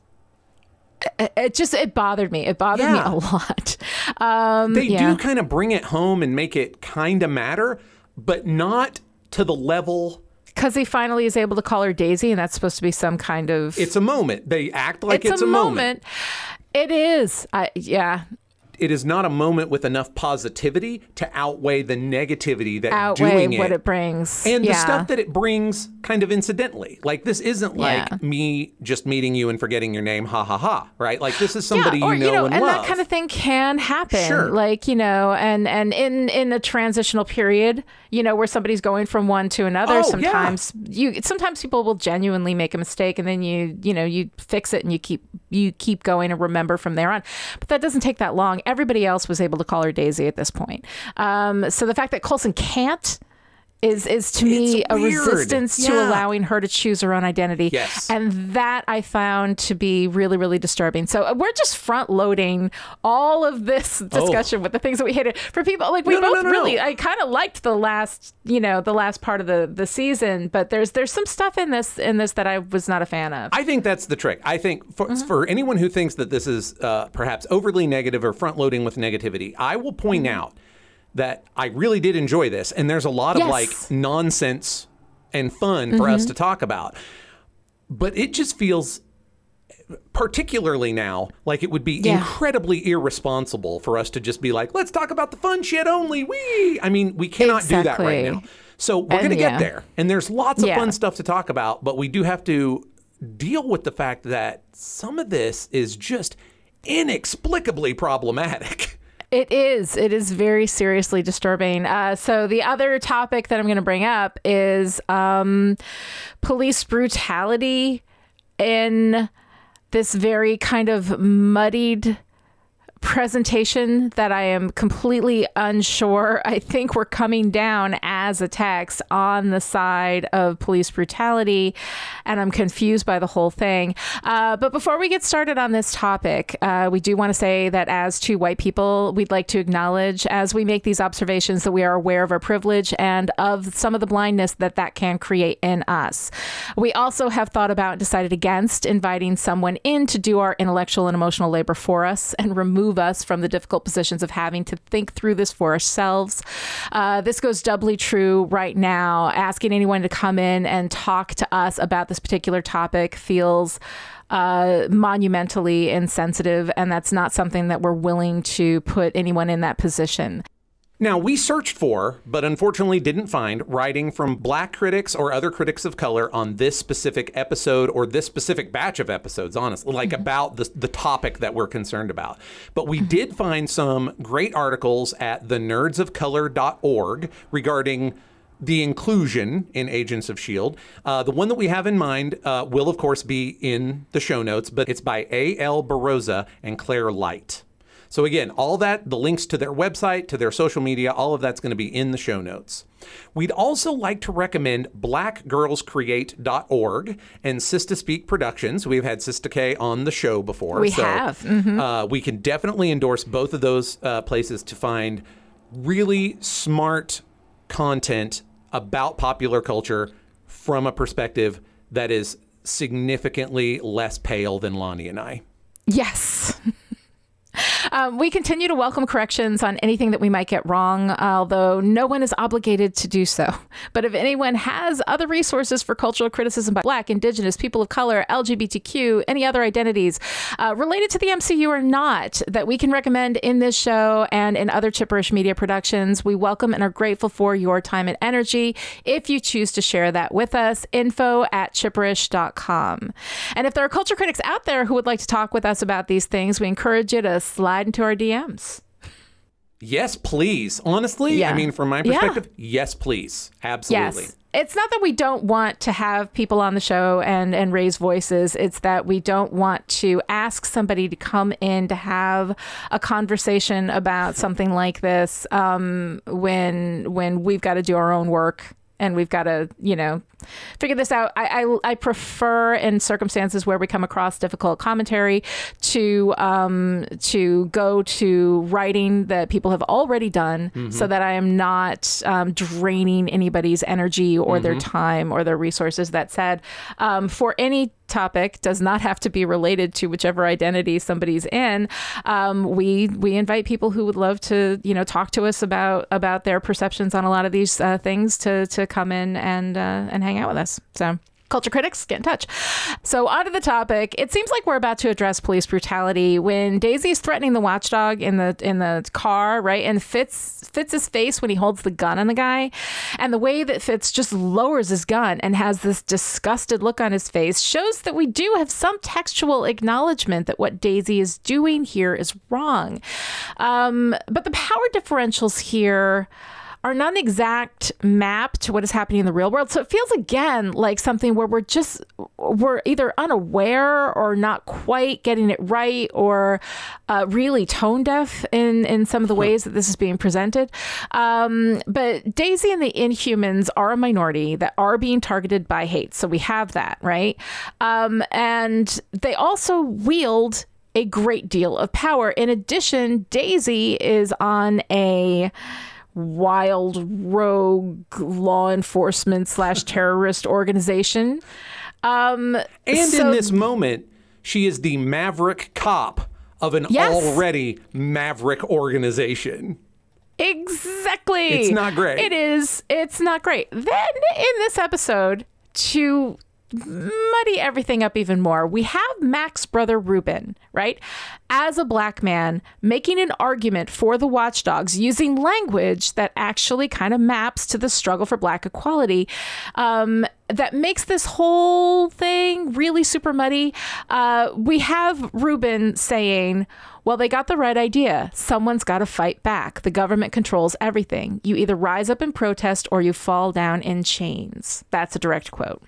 it just, it bothered me. It bothered yeah. me a lot. Um, they yeah. do kind of bring it home and make it kind of matter, but not to the level. Because he finally is able to call her Daisy, and that's supposed to be some kind of. It's a moment. They act like it's, it's a, a moment. moment. It is. I, yeah. It is not a moment with enough positivity to outweigh the negativity that outweigh doing it. what it brings. And yeah. the stuff that it brings kind of incidentally. Like, this isn't like yeah. me just meeting you and forgetting your name, ha ha ha, right? Like, this is somebody yeah, or, you know, you know and, and love. That kind of thing can happen. Sure. Like, you know, and, and in, in a transitional period, you know, where somebody's going from one to another, oh, sometimes yeah. you sometimes people will genuinely make a mistake, and then you, you know, you fix it and you keep you keep going and remember from there on. But that doesn't take that long. Everybody else was able to call her Daisy at this point. Um, so the fact that Coulson can't is, is to me, a resistance yeah. to allowing her to choose her own identity. Yes. And that I found to be really, really disturbing. So we're just front loading all of this discussion oh. with the things that we hated for people. Like, we no, both no, no, really, no. I kind of liked the last, you know, the last part of the, the season, but there's, there's some stuff in this, in this that I was not a fan of. I think that's the trick. I think for, mm-hmm. for anyone who thinks that this is uh, perhaps overly negative or front loading with negativity, I will point mm-hmm. out that I really did enjoy this. And there's a lot of yes. like nonsense and fun for mm-hmm. us to talk about. But it just feels, particularly now, like it would be yeah. incredibly irresponsible for us to just be like, let's talk about the fun shit only. Wee! I mean, we cannot exactly. do that right now. So we're going to yeah. get there. And there's lots of yeah. fun stuff to talk about. But we do have to deal with the fact that some of this is just inexplicably problematic. It is. It is very seriously disturbing. Uh, so the other topic that I'm going to bring up is um, police brutality in this very kind of muddied presentation that I am completely unsure. I think we're coming down as attacks on the side of police brutality, and I'm confused by the whole thing. Uh, but before we get started on this topic, uh, we do want to say that as two white people, we'd like to acknowledge as we make these observations that we are aware of our privilege and of some of the blindness that that can create in us. We also have thought about and decided against inviting someone in to do our intellectual and emotional labor for us and remove us from the difficult positions of having to think through this for ourselves. Uh, this goes doubly true right now. Asking anyone to come in and talk to us about this particular topic feels uh, monumentally insensitive, and that's not something that we're willing to put anyone in that position. Now, we searched for, but unfortunately didn't find, writing from Black critics or other critics of color on this specific episode or this specific batch of episodes, honestly, like mm-hmm. about the, the topic that we're concerned about. But we mm-hmm. did find some great articles at the nerds of color dot org regarding the inclusion in Agents of S H I E L D. Uh, the one that we have in mind uh, will, of course, be in the show notes, but it's by A L Barroza and Claire Light. So again, all that, the links to their website, to their social media, all of that's going to be in the show notes. We'd also like to recommend black girls create dot org and Sista Speak Productions. We've had Sista K on the show before. We so, have. Mm-hmm. Uh, we can definitely endorse both of those uh, places to find really smart content about popular culture from a perspective that is significantly less pale than Lonnie and I. Yes. Um, we continue to welcome corrections on anything that we might get wrong, although no one is obligated to do so. But if anyone has other resources for cultural criticism by Black, Indigenous, people of color, L G B T Q, any other identities uh, related to the M C U or not, that we can recommend in this show and in other Chipperish Media productions, we welcome and are grateful for your time and energy if you choose to share that with us. info at chipperish dot com. And if there are culture critics out there who would like to talk with us about these things, we encourage you to slide into our D Ms. Yes, please. Honestly, yeah. I mean, from my perspective, yeah. yes, please. Absolutely. Yes. It's not that we don't want to have people on the show and, and raise voices. It's that we don't want to ask somebody to come in to have a conversation about something like this um, when when we've got to do our own work. And we've got to, you know, figure this out. I, I I prefer in circumstances where we come across difficult commentary to um to go to writing that people have already done mm-hmm. so that I am not um, draining anybody's energy or mm-hmm. their time or their resources. That said, um, for any topic does not have to be related to whichever identity somebody's in. Um, we we invite people who would love to, you know, talk to us about about their perceptions on a lot of these uh, things to to come in and uh, and hang out with us. So. Culture critics, get in touch. So onto the topic. It seems like we're about to address police brutality when Daisy is threatening the watchdog in the in the car, right? And Fitz Fitz's face when he holds the gun on the guy, and the way that Fitz just lowers his gun and has this disgusted look on his face shows that we do have some textual acknowledgement that what Daisy is doing here is wrong. Um, but the power differentials here are not an exact map to what is happening in the real world. So it feels, again, like something where we're just, we're either unaware or not quite getting it right or uh, really tone deaf in, in some of the ways that this is being presented. Um, but Daisy and the Inhumans are a minority that are being targeted by hate. So we have that, right? Um, and they also wield a great deal of power. In addition, Daisy is on a wild rogue law enforcement slash terrorist organization. Um, and so, in this moment, she is the maverick cop of an yes. already maverick organization. Exactly. It's not great. It is. It's not great. Then in this episode, to muddy everything up even more, we have Mac's brother Ruben, right, as a Black man making an argument for the watchdogs using language that actually kind of maps to the struggle for Black equality. Um, that makes this whole thing really super muddy. Uh, we have Ruben saying, well, they got the right idea. Someone's got to fight back. The government controls everything. You either rise up and protest or you fall down in chains. That's a direct quote.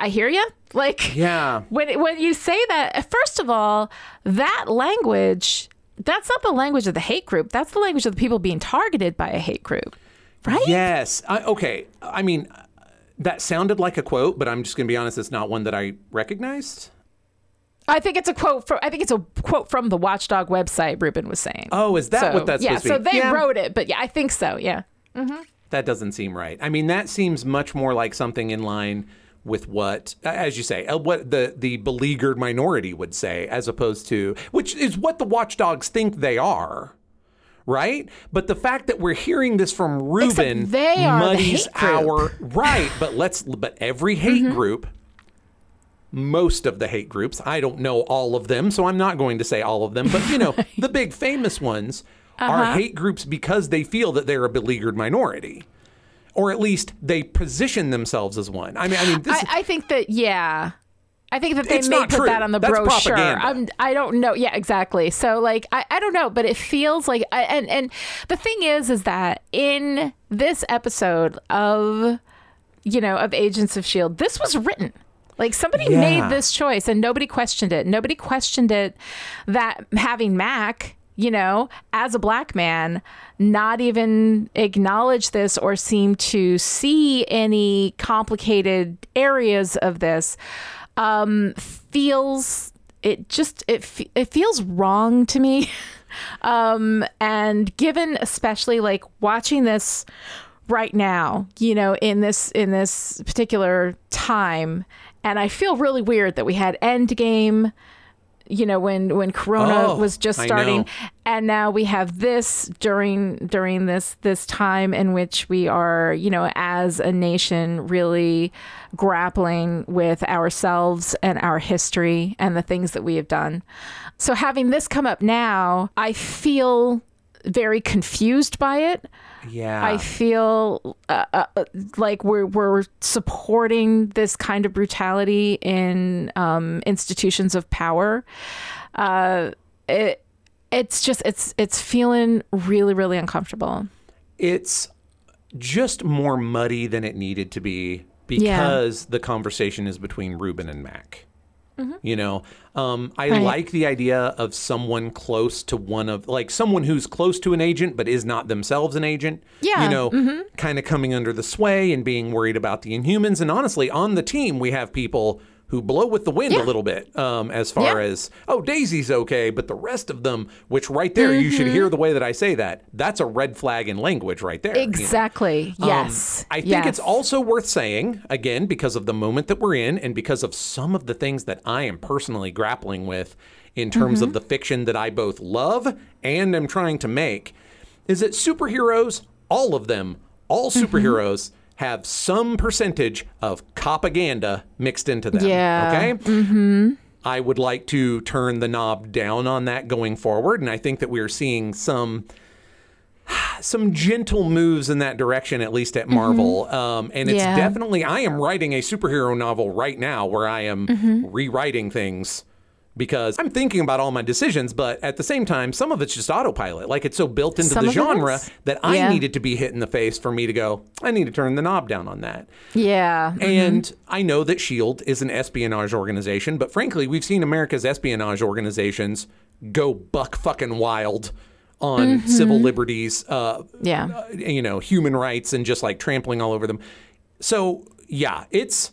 I hear you. Like, yeah. when when you say that, first of all, that language That's not the language of the hate group. That's the language of the people being targeted by a hate group, right? Yes. I, okay. I mean, that sounded like a quote, but I'm just going to be honest. It's not one that I recognized. I think it's a quote from, I think it's a quote from the Watchdog website, Ruben was saying. Oh, is that so, what that's yeah, supposed to be? Yeah, so they yeah. wrote it, but yeah, I think so, yeah. Mm-hmm. That doesn't seem right. I mean, that seems much more like something in line with what, as you say, what the, the beleaguered minority would say, as opposed to, which is what the Watchdogs think they are, right? But the fact that we're hearing this from Ruben muddies our, right, but let's, but every hate mm-hmm. group, most of the hate groups, I don't know all of them, so I'm not going to say all of them, but, you know, the big famous ones uh-huh. are hate groups because they feel that they're a beleaguered minority, or at least they position themselves as one. I mean, I mean, this I, is, I think that, yeah, I think that they may put true. that on the That's brochure. I'm, I don't know. Yeah, exactly. So, like, I, I don't know, but it feels like, I, and and the thing is, is that in this episode of, you know, of Agents of S H I E L D, this was written. Like, somebody yeah. made this choice and nobody questioned it. Nobody questioned it that having Mac, you know, as a black man, not even acknowledge this or seem to see any complicated areas of this um, feels it just it, it feels wrong to me. um, and given especially like watching this right now, you know, in this in this particular time. And I feel really weird that we had Endgame, you know, when, when Corona oh, was just starting. And now we have this during during this this time in which we are, you know, as a nation really grappling with ourselves and our history and the things that we have done. So having this come up now, I feel very confused by it. Yeah, I feel uh, uh, like we're we're supporting this kind of brutality in um, institutions of power. Uh, it it's just it's it's feeling really, really uncomfortable. It's just more muddy than it needed to be because yeah. the conversation is between Ruben and Mac. Mm-hmm. You know, um, I right. like the idea of someone close to one of like someone who's close to an agent, but is not themselves an agent. Yeah. You know, mm-hmm. kind of coming under the sway and being worried about the Inhumans. And honestly, on the team, we have people who blow with the wind yeah. a little bit um, as far yeah. as, oh, Daisy's OK, but the rest of them, which right there, mm-hmm. you should hear the way that I say that. That's a red flag in language right there. Exactly. You know? Yes. Um, I think yes. it's also worth saying, again, because of the moment that we're in and because of some of the things that I am personally grappling with in terms mm-hmm. of the fiction that I both love and am trying to make, is that superheroes, all of them, all superheroes, mm-hmm. have some percentage of propaganda mixed into them. Yeah. Okay? Mm-hmm. I would like to turn the knob down on that going forward. And I think that we are seeing some some gentle moves in that direction, at least at Marvel. Mm-hmm. Um, and it's yeah. definitely, I am writing a superhero novel right now where I am mm-hmm. rewriting things because I'm thinking about all my decisions, but at the same time, some of it's just autopilot. Like, it's so built into some the genre that I yeah. needed to be hit in the face for me to go, I need to turn the knob down on that. Yeah. And mm-hmm. I know that S H I E L D is an espionage organization, but frankly, we've seen America's espionage organizations go buck fucking wild on mm-hmm. civil liberties, uh, yeah. you know, human rights, and just like trampling all over them. So, yeah, it's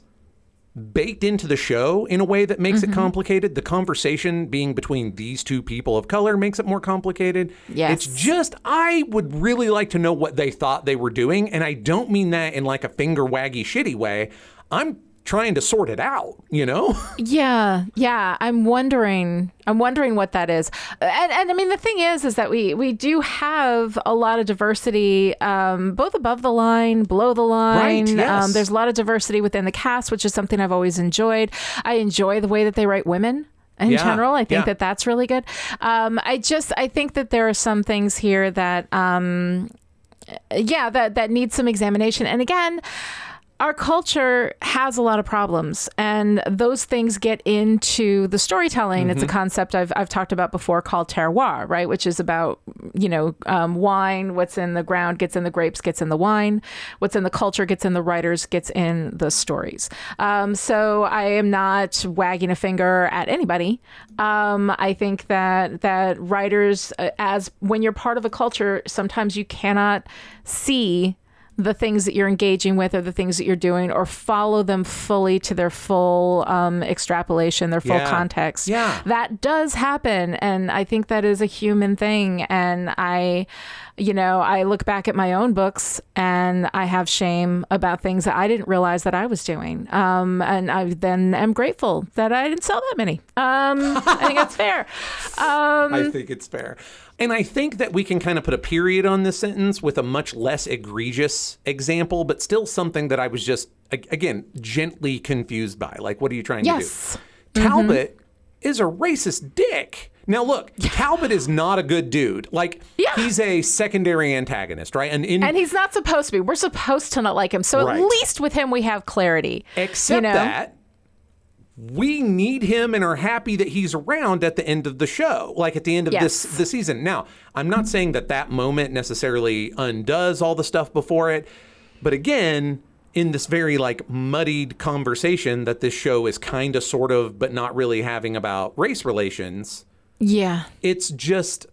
baked into the show in a way that makes mm-hmm. it complicated. The conversation being between these two people of color makes it more complicated. Yes. It's just, I would really like to know what they thought they were doing. And I don't mean that in like a finger waggy shitty way. I'm trying to sort it out, you know? Yeah. Yeah. I'm wondering, I'm wondering what that is. And, and I mean, the thing is, is that we, we do have a lot of diversity, um, both above the line, below the line. Right, yes. Um, there's a lot of diversity within the cast, which is something I've always enjoyed. I enjoy the way that they write women in yeah, general. I think yeah. that that's really good. Um, I just, I think that there are some things here that, um, yeah, that, that need some examination. And again, our culture has a lot of problems, and those things get into the storytelling. Mm-hmm. It's a concept I've I've talked about before called terroir, right? Which is about, you know, um, wine, what's in the ground gets in the grapes, gets in the wine. What's in the culture gets in the writers, gets in the stories. Um, so I am not wagging a finger at anybody. Um, I think that, that writers, uh, as when you're part of a culture, sometimes you cannot see the things that you're engaging with or the things that you're doing, or follow them fully to their full um, extrapolation, their full yeah. context. Yeah. That does happen. And I think that is a human thing. And I, you know, I look back at my own books and I have shame about things that I didn't realize that I was doing. Um, and I then am grateful that I didn't sell that many. Um, I think that's fair. Um, I think it's fair. And I think that we can kind of put a period on this sentence with a much less egregious example, but still something that I was just, again, gently confused by. Like, what are you trying yes. to do? Mm-hmm. Talbot is a racist dick. Now, look, yeah. Talbot is not a good dude. Like, yeah. he's a secondary antagonist, right? And in- and he's not supposed to be. We're supposed to not like him. So right. at least with him, we have clarity. Except you know? that. We need him and are happy that he's around at the end of the show, like at the end of yes. this, this season. Now, I'm not saying that that moment necessarily undoes all the stuff before it. But again, in this very like muddied conversation that this show is kind of sort of but not really having about race relations. Yeah. It's just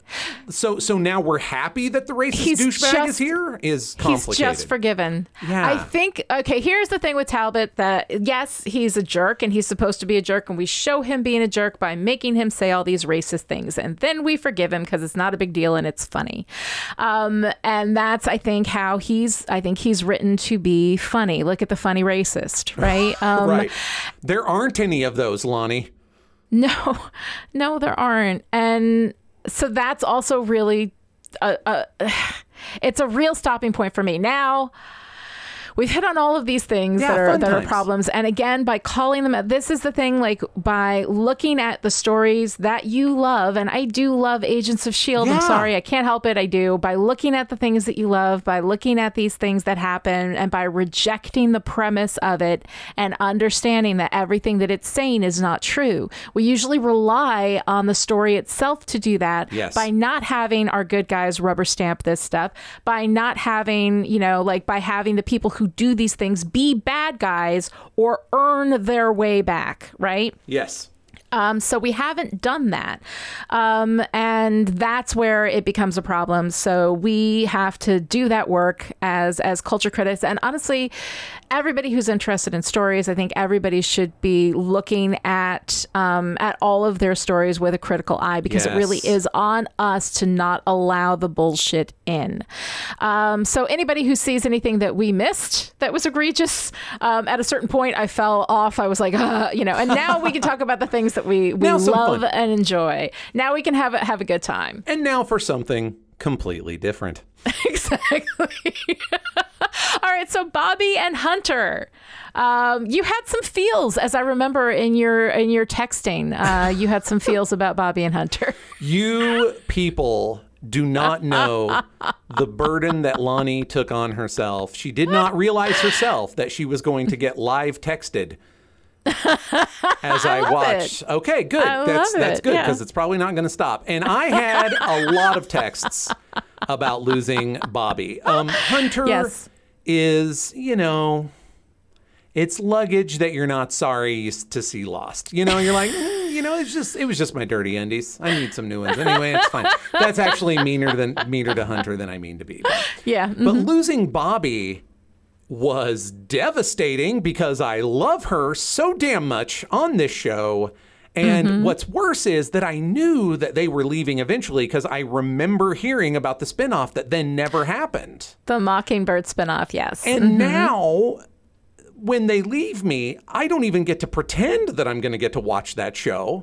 so so now we're happy that the racist he's douchebag just, is here is complicated. He's just forgiven. Yeah. I think, okay, here's the thing with Talbot that, yes, he's a jerk and he's supposed to be a jerk. And we show him being a jerk by making him say all these racist things. And then we forgive him because it's not a big deal and it's funny. Um, and that's, I think, how he's, I think he's written to be funny. Look at the funny racist, right? Um, right. There aren't any of those, Lonnie. No, no, there aren't. And so that's also really, a, a, it's a real stopping point for me. Now, we've hit on all of these things yeah, that are that times. are problems. And again, by calling them, this is the thing, like by looking at the stories that you love, and I do love Agents of S H I E L D. Yeah. I'm sorry, I can't help it. I do. By looking at the things that you love, by looking at these things that happen, and by rejecting the premise of it and understanding that everything that it's saying is not true. We usually rely on the story itself to do that yes. by not having our good guys rubber stamp this stuff, by not having, you know, like by having the people who who do these things be bad guys or earn their way back, right? Yes. Um, so we haven't done that. Um, and that's where it becomes a problem. So we have to do that work as as culture critics. And honestly, everybody who's interested in stories, I think everybody should be looking at um, at all of their stories with a critical eye, because yes. it really is on us to not allow the bullshit in. Um, so anybody who sees anything that we missed that was egregious, um, at a certain point, I fell off. I was like, uh, you know, and now we can talk about the things that we, we love and enjoy. Now we can have a, have a good time. And now for something completely different. Exactly. All right, so Bobby and Hunter, um, you had some feels, as I remember in your in your texting. Uh, you had some feels about Bobby and Hunter. You people do not know the burden that Lonnie took on herself. She did not realize herself that she was going to get live texted as I, I watched. It. Okay, good. I that's that's good because yeah. it's probably not going to stop. And I had a lot of texts about losing Bobby. Um, Hunter yes. is, you know, it's luggage that you're not sorry to see lost. You know, you're like, mm, you know, it's just it was just my dirty undies. I need some new ones anyway. It's fine. That's actually meaner than meaner to Hunter than I mean to be. But, yeah. Mm-hmm. But losing Bobby was devastating because I love her so damn much on this show. And mm-hmm. what's worse is that I knew that they were leaving eventually because I remember hearing about the spinoff that then never happened. The Mockingbird spinoff, yes. And mm-hmm. now when they leave me, I don't even get to pretend that I'm going to get to watch that show.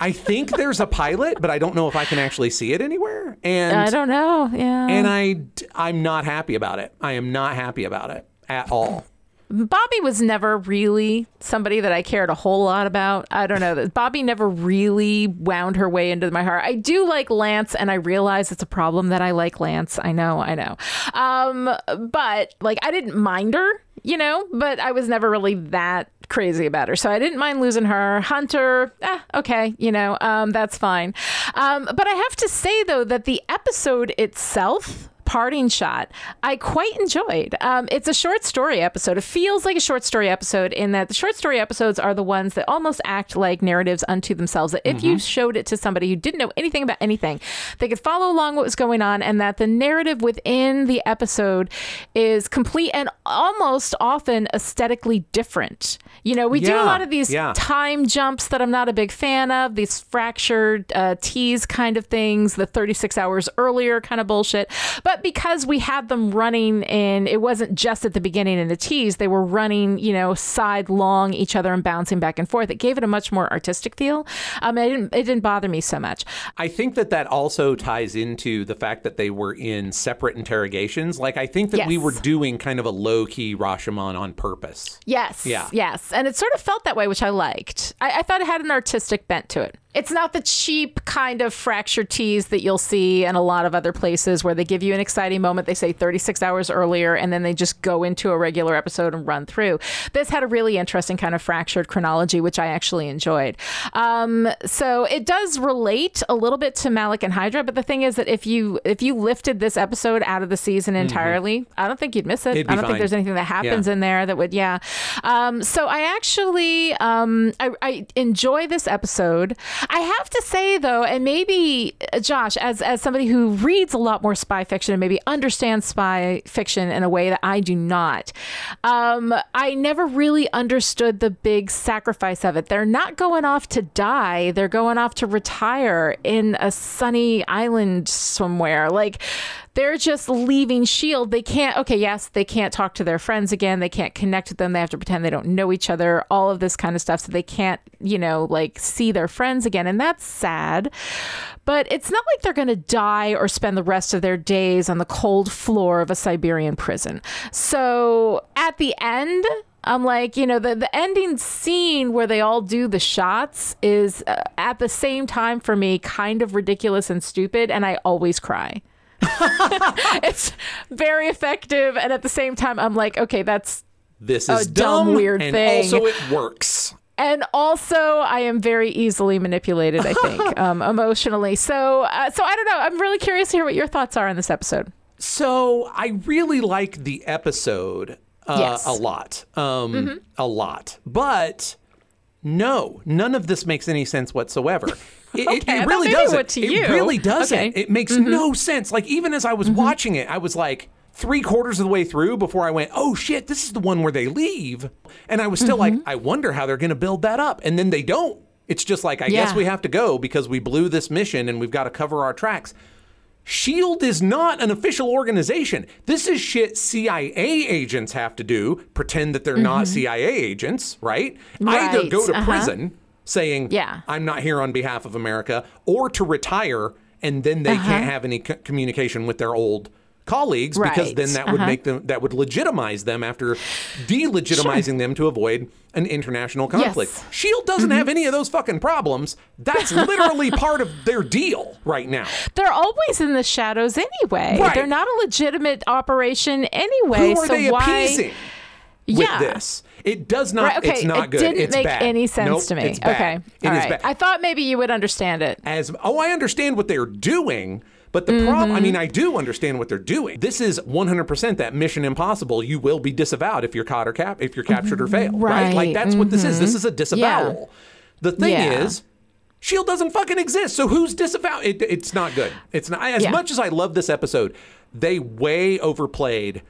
I think there's a pilot, but I don't know if I can actually see it anywhere. And I don't know. Yeah. And I, I'm not happy about it. I am not happy about it at all. Bobby was never really somebody that I cared a whole lot about. I don't know. Bobby never really wound her way into my heart. I do like Lance, and I realize it's a problem that I like Lance. I know, I know. Um, but like, I didn't mind her. you know, but I was never really that crazy about her. So I didn't mind losing her. Hunter, eh, okay, you know, um, that's fine. Um, but I have to say, though, that the episode itself, Parting Shot, I quite enjoyed. Um, it's a short story episode. It feels like a short story episode in that the short story episodes are the ones that almost act like narratives unto themselves. That if mm-hmm. you showed it to somebody who didn't know anything about anything, they could follow along what was going on, and that the narrative within the episode is complete and almost often aesthetically different. You know, we yeah, do a lot of these yeah. time jumps that I'm not a big fan of, these fractured uh, tease kind of things, the thirty-six hours earlier kind of bullshit. But because we had them running, and it wasn't just at the beginning in the tease, they were running, you know, sidelong each other and bouncing back and forth. It gave it a much more artistic feel. Um, it didn't, it didn't bother me so much. I think that that also ties into the fact that they were in separate interrogations. Like, I think that yes. we were doing kind of a low-key Rashomon on purpose. Yes, yeah. yes. And it sort of felt that way, which I liked. I, I thought it had an artistic bent to it. It's not the cheap kind of fracture tease that you'll see in a lot of other places where they give you an exciting moment, they say thirty-six hours earlier, and then they just go into a regular episode and run through. This had a really interesting kind of fractured chronology, which I actually enjoyed. Um, so it does relate a little bit to Malick and Hydra, but the thing is that if you if you lifted this episode out of the season entirely, mm-hmm. I don't think you'd miss it. I don't fine. think there's anything that happens yeah. in there that would, yeah. Um, so I actually, um, I, I enjoy this episode. I have to say, though, and maybe, Josh, as as somebody who reads a lot more spy fiction and maybe understands spy fiction in a way that I do not, um, I never really understood the big sacrifice of it. They're not going off to die. They're going off to retire in a sunny island somewhere. Like, they're just leaving S H I E L D. They can't, okay, yes, they can't talk to their friends again. They can't connect with them. They have to pretend they don't know each other, all of this kind of stuff. So they can't, you know, like, see their friends again. And that's sad. But it's not like they're going to die or spend the rest of their days on the cold floor of a Siberian prison. So at the end, I'm like, you know, the, the ending scene where they all do the shots is uh, at the same time for me kind of ridiculous and stupid. And I always cry. It's very effective, and at the same time I'm like, okay, that's this is a dumb, dumb weird and thing, also it works. And also, I am very easily manipulated, I think, um, emotionally. So, uh, so I don't know. I'm really curious to hear what your thoughts are on this episode. So, I really like the episode uh, yes. a lot, um, mm-hmm. a lot. But no, none of this makes any sense whatsoever. It, okay, it, it really doesn't. It really doesn't. Okay. It makes mm-hmm. no sense. Like, even as I was mm-hmm. watching it, I was like three quarters of the way through before I went, oh shit, this is the one where they leave. And I was still mm-hmm. like, I wonder how they're going to build that up. And then they don't. It's just like, I yeah. guess we have to go because we blew this mission and we've got to cover our tracks. S H I E L D is not an official organization. This is shit C I A agents have to do, pretend that they're mm-hmm. not C I A agents, right? right. Either go to uh-huh. prison saying, yeah. I'm not here on behalf of America, or to retire, and then they uh-huh. can't have any c- communication with their old colleagues, right. because then that uh-huh. would make them, that would legitimize them after delegitimizing sure. them to avoid an international conflict. Yes. S H I E L D doesn't mm-hmm. have any of those fucking problems. That's literally part of their deal right now. They're always in the shadows anyway. Right. They're not a legitimate operation anyway. Who are so they why... appeasing with yeah. this? It does not, right, okay. it's not it good. It didn't it's make bad. any sense nope, to me. It's bad. Okay. It All is right. bad. I thought maybe you would understand it. As Oh, I understand what they're doing. But the mm-hmm. problem, I mean, I do understand what they're doing. This is one hundred percent that Mission Impossible. You will be disavowed if you're caught or cap, if you're captured or failed, right? right? Like, that's mm-hmm. what this is. This is a disavowal. Yeah. The thing yeah. is, S H I E L D doesn't fucking exist. So who's disavowed? It, it's not good. It's not. As yeah. much as I love this episode, they way overplayed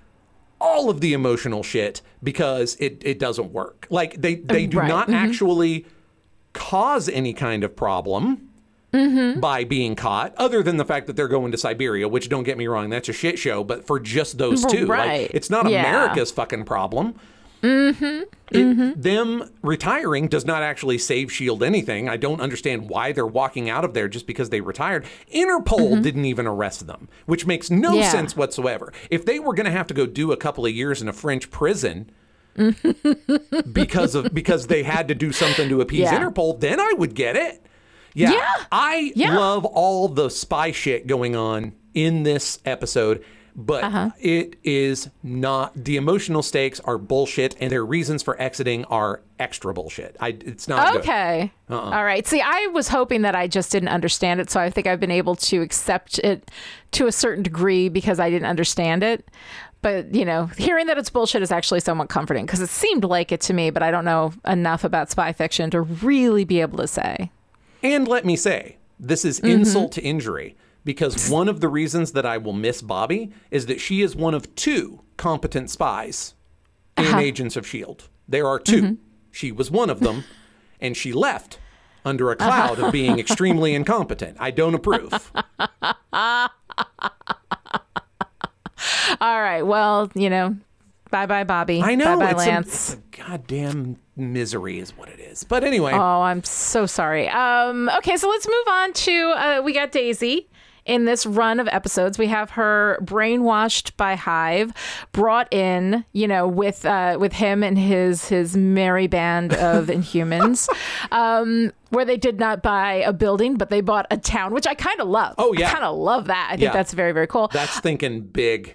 all of the emotional shit because it, it doesn't work. Like, they, they do right. not mm-hmm. actually cause any kind of problem. Mm-hmm. By being caught, other than the fact that they're going to Siberia, which, don't get me wrong, that's a shit show, but for just those two, right. like, it's not yeah. America's fucking problem. Mm-hmm. It, mm-hmm. Them retiring does not actually save S H I E L D anything. I don't understand why they're walking out of there just because they retired. Interpol mm-hmm. didn't even arrest them, which makes no yeah. sense whatsoever. If they were going to have to go do a couple of years in a French prison because of because they had to do something to appease yeah. Interpol, then I would get it. Yeah, yeah, I yeah. love all the spy shit going on in this episode. But uh-huh. it is not, the emotional stakes are bullshit, and their reasons for exiting are extra bullshit. I, it's not okay. Good. Uh-uh. All right. See, I was hoping that I just didn't understand it, so I think I've been able to accept it to a certain degree because I didn't understand it. But, you know, hearing that it's bullshit is actually somewhat comforting because it seemed like it to me, but I don't know enough about spy fiction to really be able to say. And let me say, this is mm-hmm. insult to injury. Because one of the reasons that I will miss Bobby is that she is one of two competent spies in uh-huh. Agents of S H I E L D. There are two. Mm-hmm. She was one of them, and she left under a cloud uh-huh. of being extremely incompetent. I don't approve. All right. Well, you know, bye-bye, Bobby. I know. Bye-bye, it's Lance. A, it's a goddamn misery is what it is. But anyway. Oh, I'm so sorry. Um, okay, so let's move on to, uh, we got Daisy. In this run of episodes, we have her brainwashed by Hive, brought in, you know, with uh, with him and his his merry band of Inhumans, um, where they did not buy a building, but they bought a town, which I kind of love. Oh, yeah. I kind of love that. I think yeah. that's very, very cool. That's thinking big.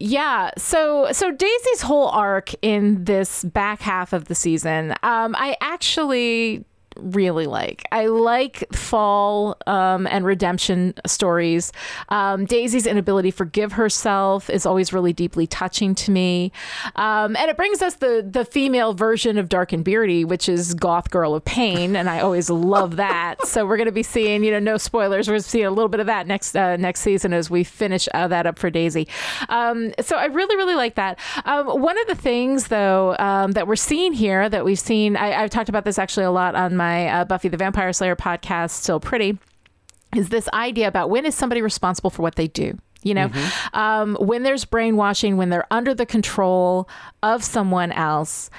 Yeah. So so Daisy's whole arc in this back half of the season, um, I actually... really like. I like fall um, and redemption stories. Um, Daisy's inability to forgive herself is always really deeply touching to me. Um, and it brings us the the female version of Dark and Beardy, which is Goth Girl of Pain. And I always love that. So we're going to be seeing, you know, no spoilers. We're seeing a little bit of that next uh, next season as we finish uh, that up for Daisy. Um, so I really, really like that. Um, one of the things, though, um, that we're seeing here that we've seen, I, I've talked about this actually a lot on my my uh, Buffy the Vampire Slayer podcast, Still Pretty, is this idea about when is somebody responsible for what they do? You know, mm-hmm. um, when there's brainwashing, when they're under the control of someone else,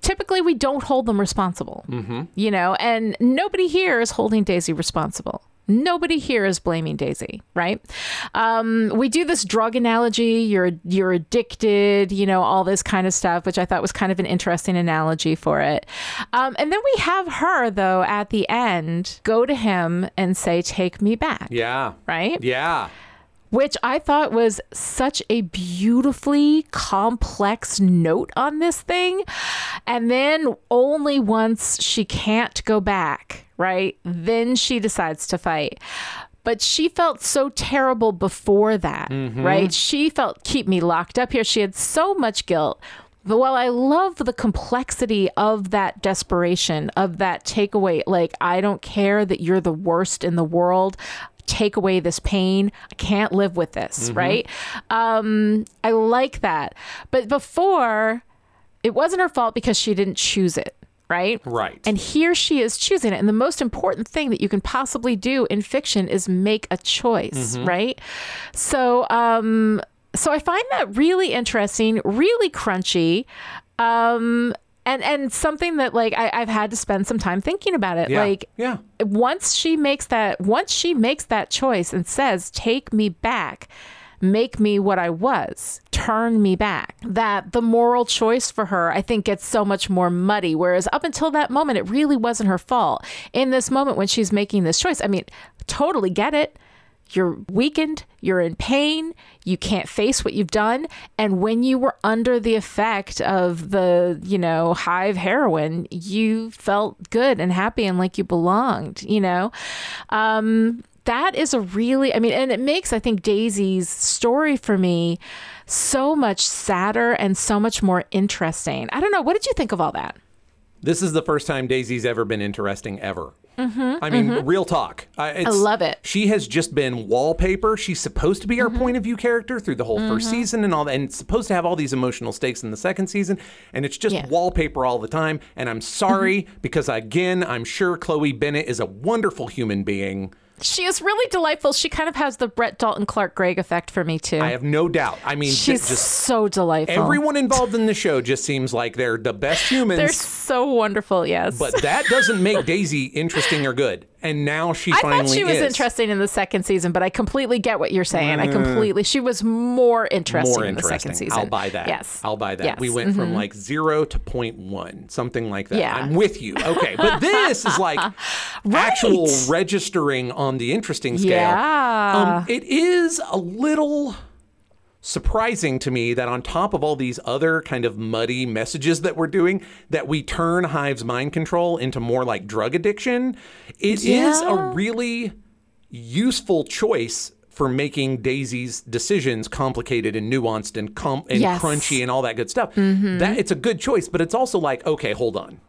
typically we don't hold them responsible, mm-hmm. you know, and nobody here is holding Daisy responsible. Nobody here is blaming Daisy, right? Um, we do this drug analogy. You're you're addicted, you know, all this kind of stuff, which I thought was kind of an interesting analogy for it. Um, and then we have her, though, at the end, go to him and say, take me back. Yeah. Right? Yeah. Which I thought was such a beautifully complex note on this thing. And then only once she can't go back, right? Then she decides to fight. But she felt so terrible before that, mm-hmm. right? She felt, keep me locked up here. She had so much guilt. But while I love the complexity of that desperation, of that takeaway, like, I don't care that you're the worst in the world. Take away this pain. I can't live with this, mm-hmm. right? Um, I like that. But before, it wasn't her fault because she didn't choose it, right? Right. And here she is choosing it. And the most important thing that you can possibly do in fiction is make a choice, mm-hmm. right? So, um, so I find that really interesting, really crunchy, um, and and something that, like, I, I've had to spend some time thinking about it. Yeah. Like, yeah. once she makes that, once she makes that choice and says, take me back, make me what I was, turn me back, that the moral choice for her, I think, gets so much more muddy. Whereas up until that moment, it really wasn't her fault. In this moment when she's making this choice, I mean, totally get it. You're weakened, you're in pain, you can't face what you've done. And when you were under the effect of the, you know, Hive heroin, you felt good and happy and like you belonged, you know? Um, that is a really, I mean, and it makes, I think, Daisy's story for me so much sadder and so much more interesting. I don't know. What did you think of all that? This is the first time Daisy's ever been interesting ever. Mm-hmm, I mean, mm-hmm. real talk. Uh, it's, I love it. She has just been wallpaper. She's supposed to be our mm-hmm. point of view character through the whole mm-hmm. first season and all that. And it's supposed to have all these emotional stakes in the second season. And it's just yeah. wallpaper all the time. And I'm sorry mm-hmm. because, again, I'm sure Chloe Bennett is a wonderful human being. She is really delightful. She kind of has the Brett Dalton, Clark Gregg effect for me, too. I have no doubt. I mean, she's just so delightful. Everyone involved in the show just seems like they're the best humans. They're so wonderful, yes. But that doesn't make Daisy interesting or good. And now she I finally is. I thought she was is. interesting in the second season, but I completely get what you're saying. Uh, I completely, she was more interesting, more interesting in the second season. I'll buy that. Yes. I'll buy that. Yes. We went mm-hmm. from like zero to point one, something like that. Yeah. I'm with you. Okay. But this is like right. actual registering on the interesting scale. Yeah. Um, it is a little surprising to me that on top of all these other kind of muddy messages that we're doing, that we turn Hive's mind control into more like drug addiction. It yeah. is a really useful choice for making Daisy's decisions complicated and nuanced and com- and yes. crunchy and all that good stuff. Mm-hmm. That it's a good choice, but it's also like, okay, hold on.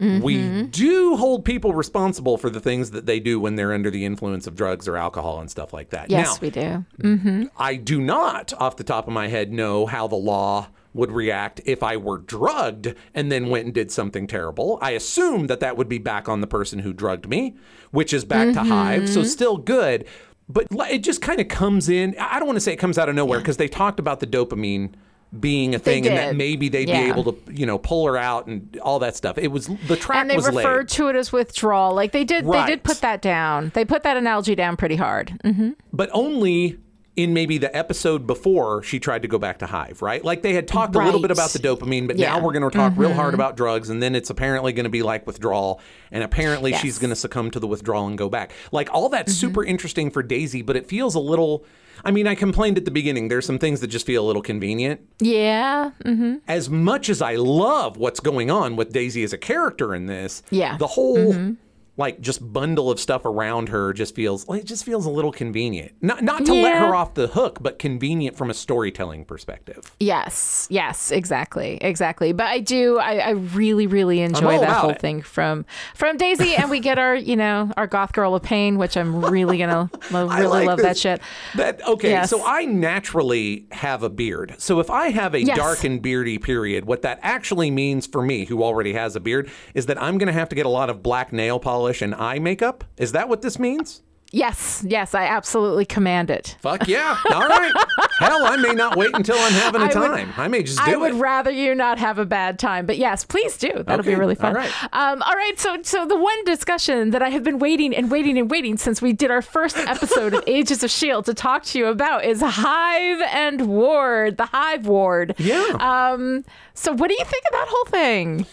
Mm-hmm. We do hold people responsible for the things that they do when they're under the influence of drugs or alcohol and stuff like that. Yes, now, we do. Mm-hmm. I do not, off the top of my head, know how the law would react if I were drugged and then went and did something terrible. I assume that that would be back on the person who drugged me, which is back mm-hmm. to Hive. So still good. But it just kind of comes in. I don't want to say it comes out of nowhere because yeah. they talked about the dopamine being a thing and that maybe they'd yeah. be able to, you know, pull her out and all that stuff. It was the track was laid. And they referred laid. to it as withdrawal. Like they did, right. they did put that down. They put that analogy down pretty hard. Mm-hmm. But only in maybe the episode before she tried to go back to Hive, right? Like they had talked right. a little bit about the dopamine, but yeah. now we're going to talk mm-hmm. real hard about drugs. And then it's apparently going to be like withdrawal. And apparently yes. she's going to succumb to the withdrawal and go back. Like all that's mm-hmm. super interesting for Daisy, but it feels a little... I mean, I complained at the beginning. There's some things that just feel a little convenient. Yeah. Mm-hmm. As much as I love what's going on with Daisy as a character in this, yeah. the whole mm-hmm. like just bundle of stuff around her just feels like it just feels a little convenient. Not not to yeah. let her off the hook, but convenient from a storytelling perspective. Yes. Yes. Exactly. Exactly. But I do. I, I really, really enjoy that whole it. thing from from Daisy, and we get our you know our goth girl of pain, which I'm really gonna lo- really like love this. that shit. That okay. Yes. So I naturally have a beard. So if I have a yes. dark and beardy period, what that actually means for me, who already has a beard, is that I'm gonna have to get a lot of black nail polish and eye makeup? Is that what this means? Yes, yes, I absolutely command it. Fuck yeah. All right. Hell, I may not wait until I'm having a I time. Would, I may just do I it. I would rather you not have a bad time, but yes, please do. That'll okay. be really fun. All right. Um, all right, so so the one discussion that I have been waiting and waiting and waiting since we did our first episode of Agents of S H I E L D to talk to you about is Hive and Ward, the Hive Ward. Yeah. Um, so what do you think of that whole thing?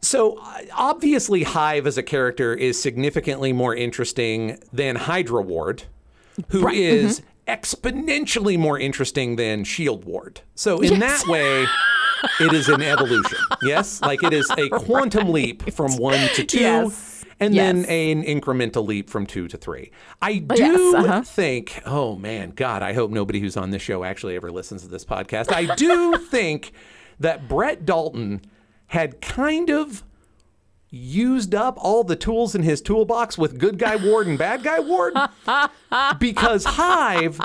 So, obviously, Hive as a character is significantly more interesting than Hydra Ward, who right. is mm-hmm. exponentially more interesting than S H I E L D Ward. So, in yes. that way, it is an evolution. Yes? Like, it is a quantum right. leap from one to two, yes. and yes. then an incremental leap from two to three. I do yes, uh-huh. think, oh, man, God, I hope nobody who's on this show actually ever listens to this podcast. I do think that Brett Dalton had kind of used up all the tools in his toolbox with good guy Ward and bad guy Ward because Hive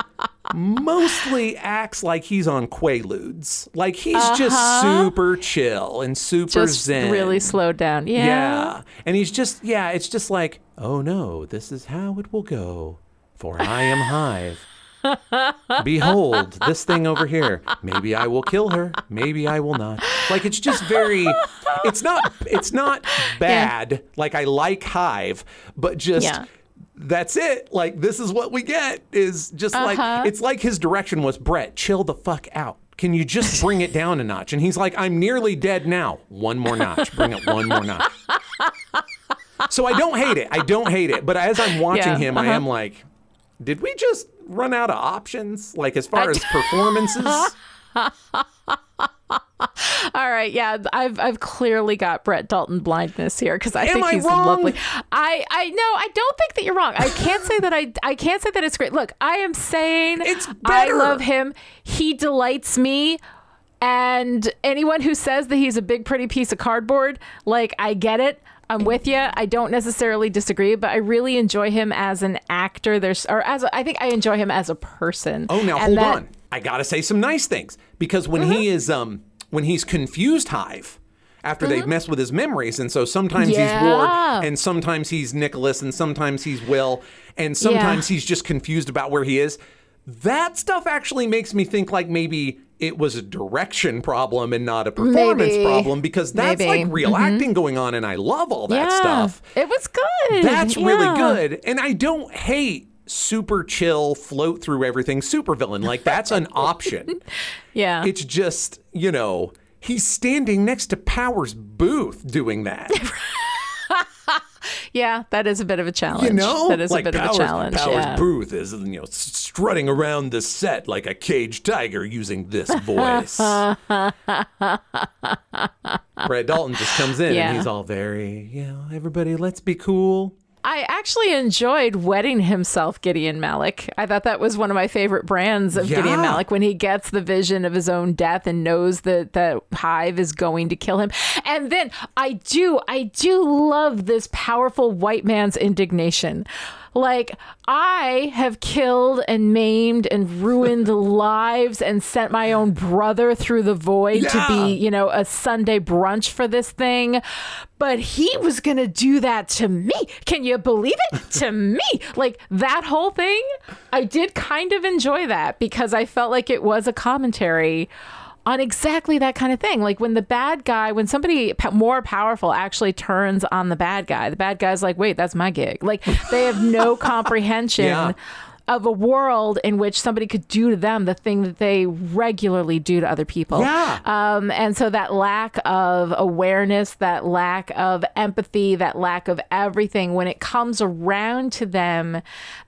mostly acts like he's on Quaaludes. Like he's uh-huh. just super chill and super just zen. Just really slowed down. Yeah. yeah. And he's just, yeah, it's just like, oh no, this is how it will go, for I am Hive. Behold, this thing over here. Maybe I will kill her. Maybe I will not. Like, it's just very, it's not, it's not bad. Yeah. Like, I like Hive, but just, yeah. that's it. Like, this is what we get is just uh-huh. like, it's like his direction was, Brett, chill the fuck out. Can you just bring it down a notch? And he's like, I'm nearly dead now. One more notch. Bring it one more notch. So I don't hate it. I don't hate it. But as I'm watching yeah. him, uh-huh. I am like, did we just run out of options, like as far as performances? All right, yeah, I've I've clearly got Brett Dalton blindness here because I Am think I he's wrong? lovely. I I no, I don't think that you're wrong. I can't say that I I can't say that it's great. Look, I am saying it's better. I love him. He delights me. And anyone who says that he's a big pretty piece of cardboard, like, I get it. I'm with you. I don't necessarily disagree, but I really enjoy him as an actor. There's, or as a, I think I enjoy him as a person. Oh, now and hold that... on. I gotta say some nice things because when mm-hmm. he is, um, when he's confused Hive after mm-hmm. they mess with his memories, and so sometimes yeah. he's Ward, and sometimes he's Nicholas, and sometimes he's Will, and sometimes yeah. he's just confused about where he is. That stuff actually makes me think like maybe it was a direction problem and not a performance Maybe. problem, because that's Maybe. like real mm-hmm. acting going on, and I love all that yeah, stuff. It was good. That's yeah. really good. And I don't hate super chill, float through everything supervillain. Like, that's an option. yeah. It's just, you know, he's standing next to Powers Booth doing that. Yeah, that is a bit of a challenge. You know? That is like a bit Powers, of a challenge. Powers yeah. Booth is, you know, strutting around the set like a caged tiger using this voice. Brett Dalton just comes in yeah. and he's all very, you know, everybody, let's be cool. I actually enjoyed wetting himself, Gideon Malick. I thought that was one of my favorite brands of yeah. Gideon Malick, when he gets the vision of his own death and knows that the Hive is going to kill him. And then I do, I do love this powerful white man's indignation. Like, I have killed and maimed and ruined lives and sent my own brother through the void yeah. to be, you know, a Sunday brunch for this thing. But he was going to do that to me. Can you believe it? To me. Like, that whole thing, I did kind of enjoy that, because I felt like it was a commentary on exactly that kind of thing. Like, when the bad guy, when somebody p- more powerful actually turns on the bad guy, the bad guy's like, wait, that's my gig. Like, they have no comprehension yeah. of a world in which somebody could do to them the thing that they regularly do to other people. Yeah. Um, and so that lack of awareness, that lack of empathy, that lack of everything, when it comes around to them,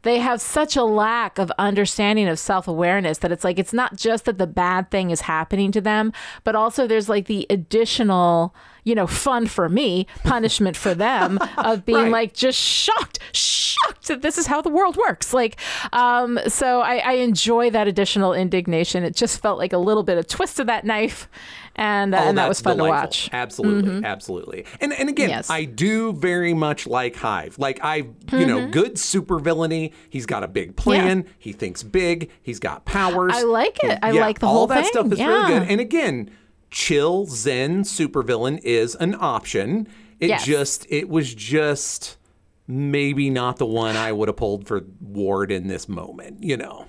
they have such a lack of understanding of self-awareness that it's like, it's not just that the bad thing is happening to them, but also there's like the additional, you know, fun for me, punishment for them, of being right. like just shocked, shocked that this is how the world works. Like, um, so I, I enjoy that additional indignation. It just felt like a little bit of twist of that knife. And, uh, oh, and that was fun delightful. To watch. Absolutely. Mm-hmm. Absolutely. And and again, yes. I do very much like Hive. Like, I, you mm-hmm. know, good supervillainy. He's got a big plan. Yeah. He thinks big. He's got powers. I like it. I yeah, like the whole thing. All that stuff is yeah. really good. And again, chill, zen supervillain is an option. It yes. just, it was just maybe not the one I would have pulled for Ward in this moment, you know.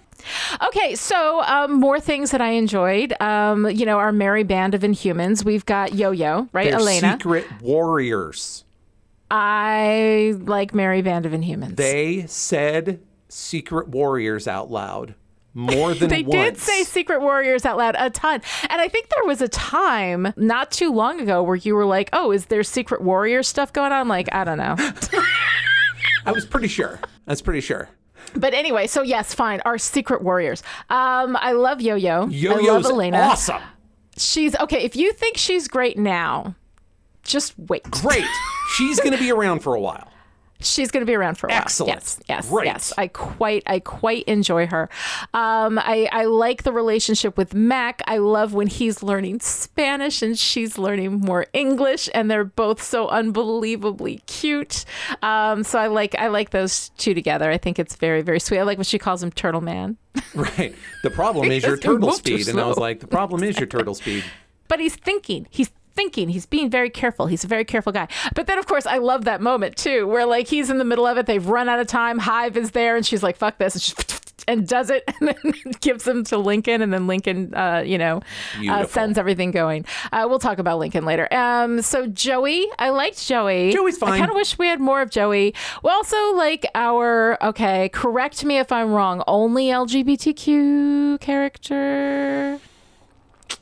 Okay, so um, more things that I enjoyed. Um, you know, our merry band of Inhumans. We've got Yo-Yo, right? They're Elena. Secret Warriors. I like merry band of Inhumans. They said Secret Warriors out loud. More than they once. They did say Secret Warriors out loud a ton. And I think there was a time not too long ago where you were like, oh, is there Secret Warrior stuff going on? Like, I don't know. I was pretty sure. I was pretty sure. But anyway, so yes, fine. Our Secret Warriors. Um, I love Yo-Yo. Yo-Yo's I love Elena. Awesome. She's, okay, if you think she's great now, just wait. Great. She's going to be around for a while. She's going to be around for a while. Excellent. Yes, yes, right. yes. I quite, I quite enjoy her. Um, I, I like the relationship with Mac. I love when he's learning Spanish and she's learning more English, and they're both so unbelievably cute. Um, so I like, I like those two together. I think it's very, very sweet. I like when she calls him Turtle Man. Right. The problem is your turtle speed, and I was like, the problem is your turtle speed. But he's thinking. He's. thinking he's being very careful. He's a very careful guy. But then, of course, I love that moment too, where like he's in the middle of it, they've run out of time, Hive is there, and she's like, fuck this, and, she, and does it, and then gives him to Lincoln, and then Lincoln uh you know uh, sends everything going. Uh we'll talk about Lincoln later. Um so Joey, I liked Joey. Joey's fine. I kind of wish we had more of Joey. Well, also like our, okay, correct me if I'm wrong, only L G B T Q character.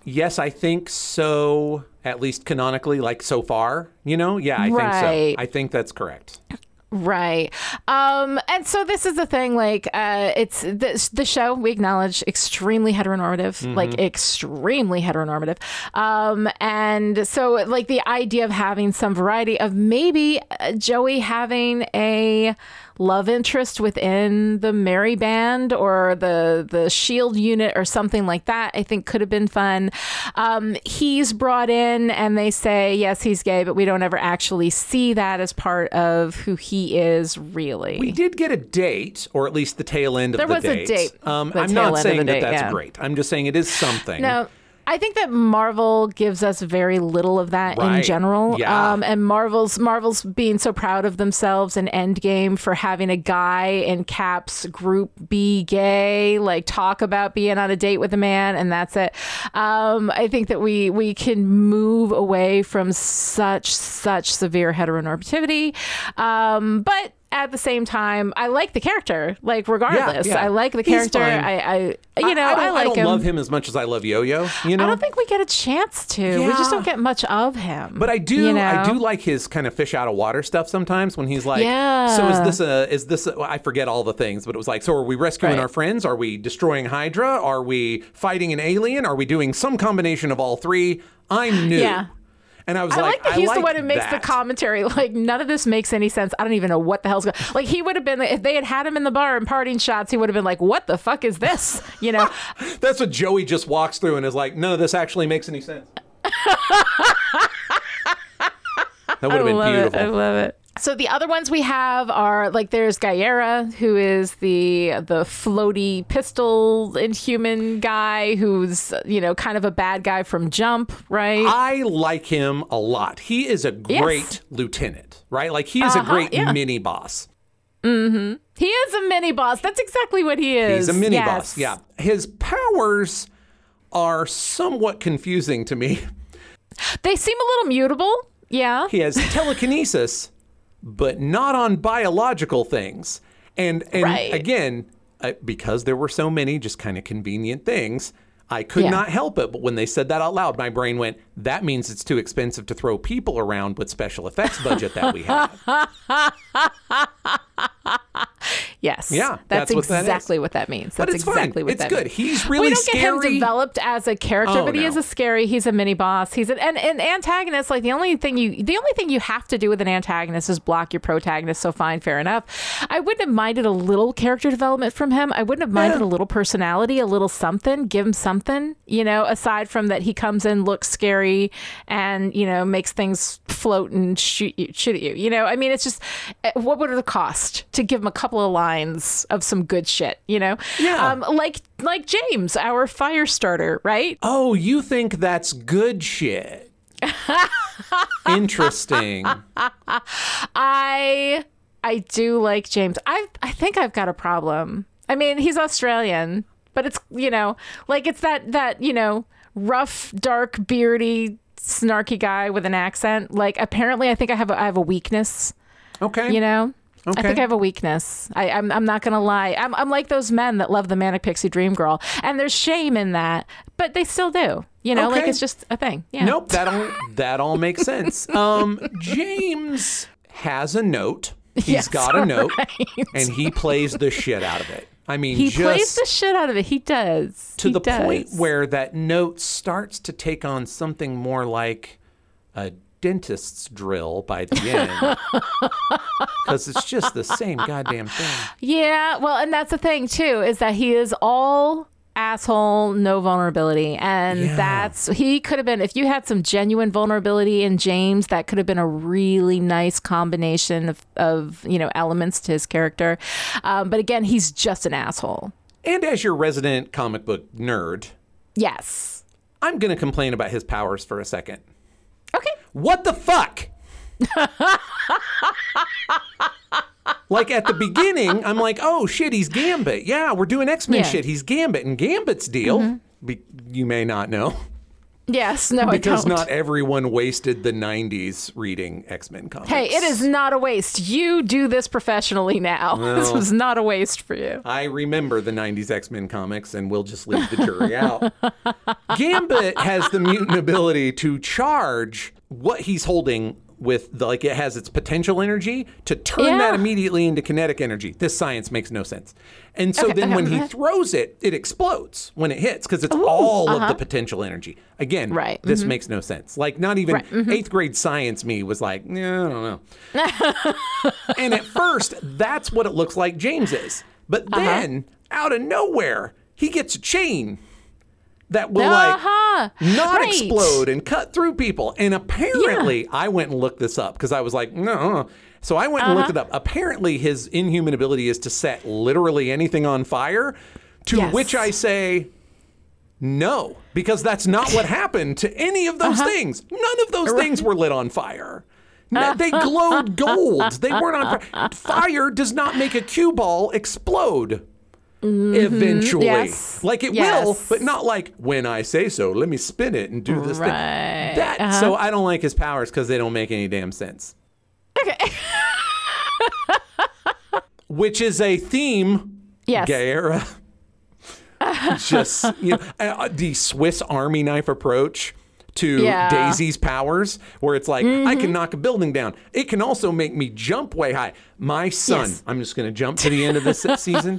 Yes, I think so. At least canonically, like so far, you know? Yeah, I right. think so. I think that's correct. Right. Um, and so this is the thing, like, uh, it's the, the show, we acknowledge, extremely heteronormative, mm-hmm. like extremely heteronormative. Um, and so like the idea of having some variety of maybe Joey having a love interest within the merry band or the the shield unit or something like that, I think could have been fun. Um, he's brought in and they say, yes, he's gay, but we don't ever actually see that as part of who he is really. We did get a date, or at least the tail end of there the date. There was a date. Um, I'm not saying that date, that's yeah. great. I'm just saying it is something. No. I think that Marvel gives us very little of that right. in general. Yeah. Um, and Marvel's Marvel's being so proud of themselves in Endgame for having a guy in Cap's group be gay, like talk about being on a date with a man, and that's it. Um, I think that we we can move away from such, such severe heteronormativity. Um, but at the same time, I like the character. Like, regardless, yeah, yeah. I like the character. I, I, you know, I, I, don't, I like him. I don't him. love him as much as I love Yo-Yo. You know, I don't think we get a chance to. Yeah. We just don't get much of him. But I do, you know? I do like his kind of fish out of water stuff sometimes when he's like, yeah. so is this a, is this? A, I forget all the things, but it was like, so are we rescuing right. our friends? Are we destroying Hydra? Are we fighting an alien? Are we doing some combination of all three? I'm new. Yeah. And I was I like, like that he's I like the one who makes that. the commentary. Like, none of this makes any sense. I don't even know what the hell's going on. Like, he would have been, if they had had him in the bar and partying shots, he would have been like, what the fuck is this? You know? That's what Joey just walks through and is like, none of this actually makes any sense. That would have been beautiful. It. I love it. So the other ones we have are, like, there's Gaiera, who is the the floaty pistol Inhuman guy who's, you know, kind of a bad guy from Jump, right? I like him a lot. He is a great yes. lieutenant, right? Like, he is uh-huh, a great yeah. mini-boss. Mm-hmm. He is a mini-boss. That's exactly what he is. He's a mini-boss, yes. yeah. His powers are somewhat confusing to me. They seem a little mutable, yeah. He has telekinesis. But not on biological things. And and right. again, I, because there were so many just kind of convenient things, I could yeah. not help it. But when they said that out loud, my brain went, that means it's too expensive to throw people around with special effects budget that we have. Yes. Yeah. That's, that's exactly what that, what that means. That's but it's exactly fine. What it's that good. Means. He's really scary. We don't scary. get him developed as a character, oh, but he no. is a scary. He's a mini boss. He's an, an an antagonist. Like, the only thing you the only thing you have to do with an antagonist is block your protagonist. So fine, fair enough. I wouldn't have minded a little character development from him. I wouldn't have minded yeah. a little personality, a little something. Give him something, you know. Aside from that, he comes in, looks scary, and, you know, makes things float and shoot you, shoot at you. You know, I mean, it's just, what would it cost to give him a couple of lines of some good shit, you know? Yeah. Um, like like James, our fire starter, right? Oh, you think that's good shit? Interesting. I I do like James. I I think I've got a problem. I mean, he's Australian, but it's, you know, like, it's that that, you know, rough, dark, beardy, snarky guy with an accent. Like, apparently, I think I have a, I have a weakness. Okay. You know? Okay. I think I have a weakness. I, I'm I'm not gonna lie. I'm I'm like those men that love the Manic Pixie Dream Girl, and there's shame in that, but they still do. You know, okay. like, it's just a thing. Yeah. Nope. That all that all makes sense. Um, James has a note. He's yes, got a note, right. and he plays the shit out of it. I mean, he just plays the shit out of it. He does to he the does. point where that note starts to take on something more like a dentist's drill by the end, because it's just the same goddamn thing. Yeah, well, and that's the thing too, is that he is all asshole, no vulnerability, and yeah. that's he could have been. If you had some genuine vulnerability in James, that could have been a really nice combination of, of you know, elements to his character. Um, but again, he's just an asshole. And as your resident comic book nerd, yes, I'm going to complain about his powers for a second. Okay. What the fuck? Like, at the beginning, I'm like, oh, shit, he's Gambit. Yeah, we're doing X-Men yeah. shit. He's Gambit. And Gambit's deal, mm-hmm. be- you may not know. Yes, no, because I don't. Because not everyone wasted the nineties reading X-Men comics. Hey, it is not a waste. You do this professionally now. Well, this was not a waste for you. I remember the nineties X-Men comics, and we'll just leave the jury out. Gambit has the mutant ability to charge what he's holding with, the, like, it has its potential energy to turn yeah. that immediately into kinetic energy. This science makes no sense. And so okay, then okay, when okay. he throws it, it explodes when it hits, because it's Ooh, all uh-huh. of the potential energy. Again, right. this mm-hmm. makes no sense. Like, not even right. mm-hmm. eighth grade science me was like, yeah, I don't know. And at first, that's what it looks like James is. But then, uh-huh. out of nowhere, he gets a chain that will uh-huh. like not right. explode and cut through people. And apparently, yeah. I went and looked this up because I was like, no. So I went and uh-huh. looked it up. Apparently, his Inhuman ability is to set literally anything on fire, to yes. which I say no, because that's not what happened to any of those uh-huh. things. None of those right. things were lit on fire. No, they glowed gold. They weren't on fire. Fire does not make a cue ball explode. Mm-hmm. Eventually. Yes. Like, it yes. will, but not like, when I say so, let me spin it and do this right. thing. That, uh-huh. So I don't like his powers because they don't make any damn sense. Okay. which is a theme. Yes. Gay era. Just, you know, the Swiss Army knife approach to yeah. Daisy's powers, where it's like, mm-hmm. I can knock a building down. It can also make me jump way high. My son, yes. I'm just going to jump to the end of this season,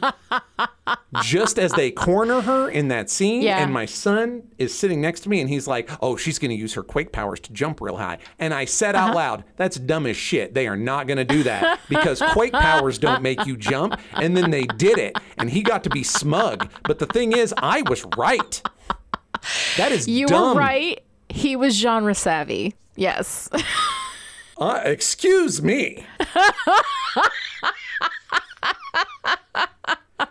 just as they corner her in that scene, yeah. and my son is sitting next to me, and he's like, oh, she's going to use her quake powers to jump real high. And I said uh-huh. out loud, that's dumb as shit. They are not going to do that, because quake powers don't make you jump. And then they did it, and he got to be smug. But the thing is, I was right. That is you dumb. You were right. He was genre savvy. Yes. uh, excuse me.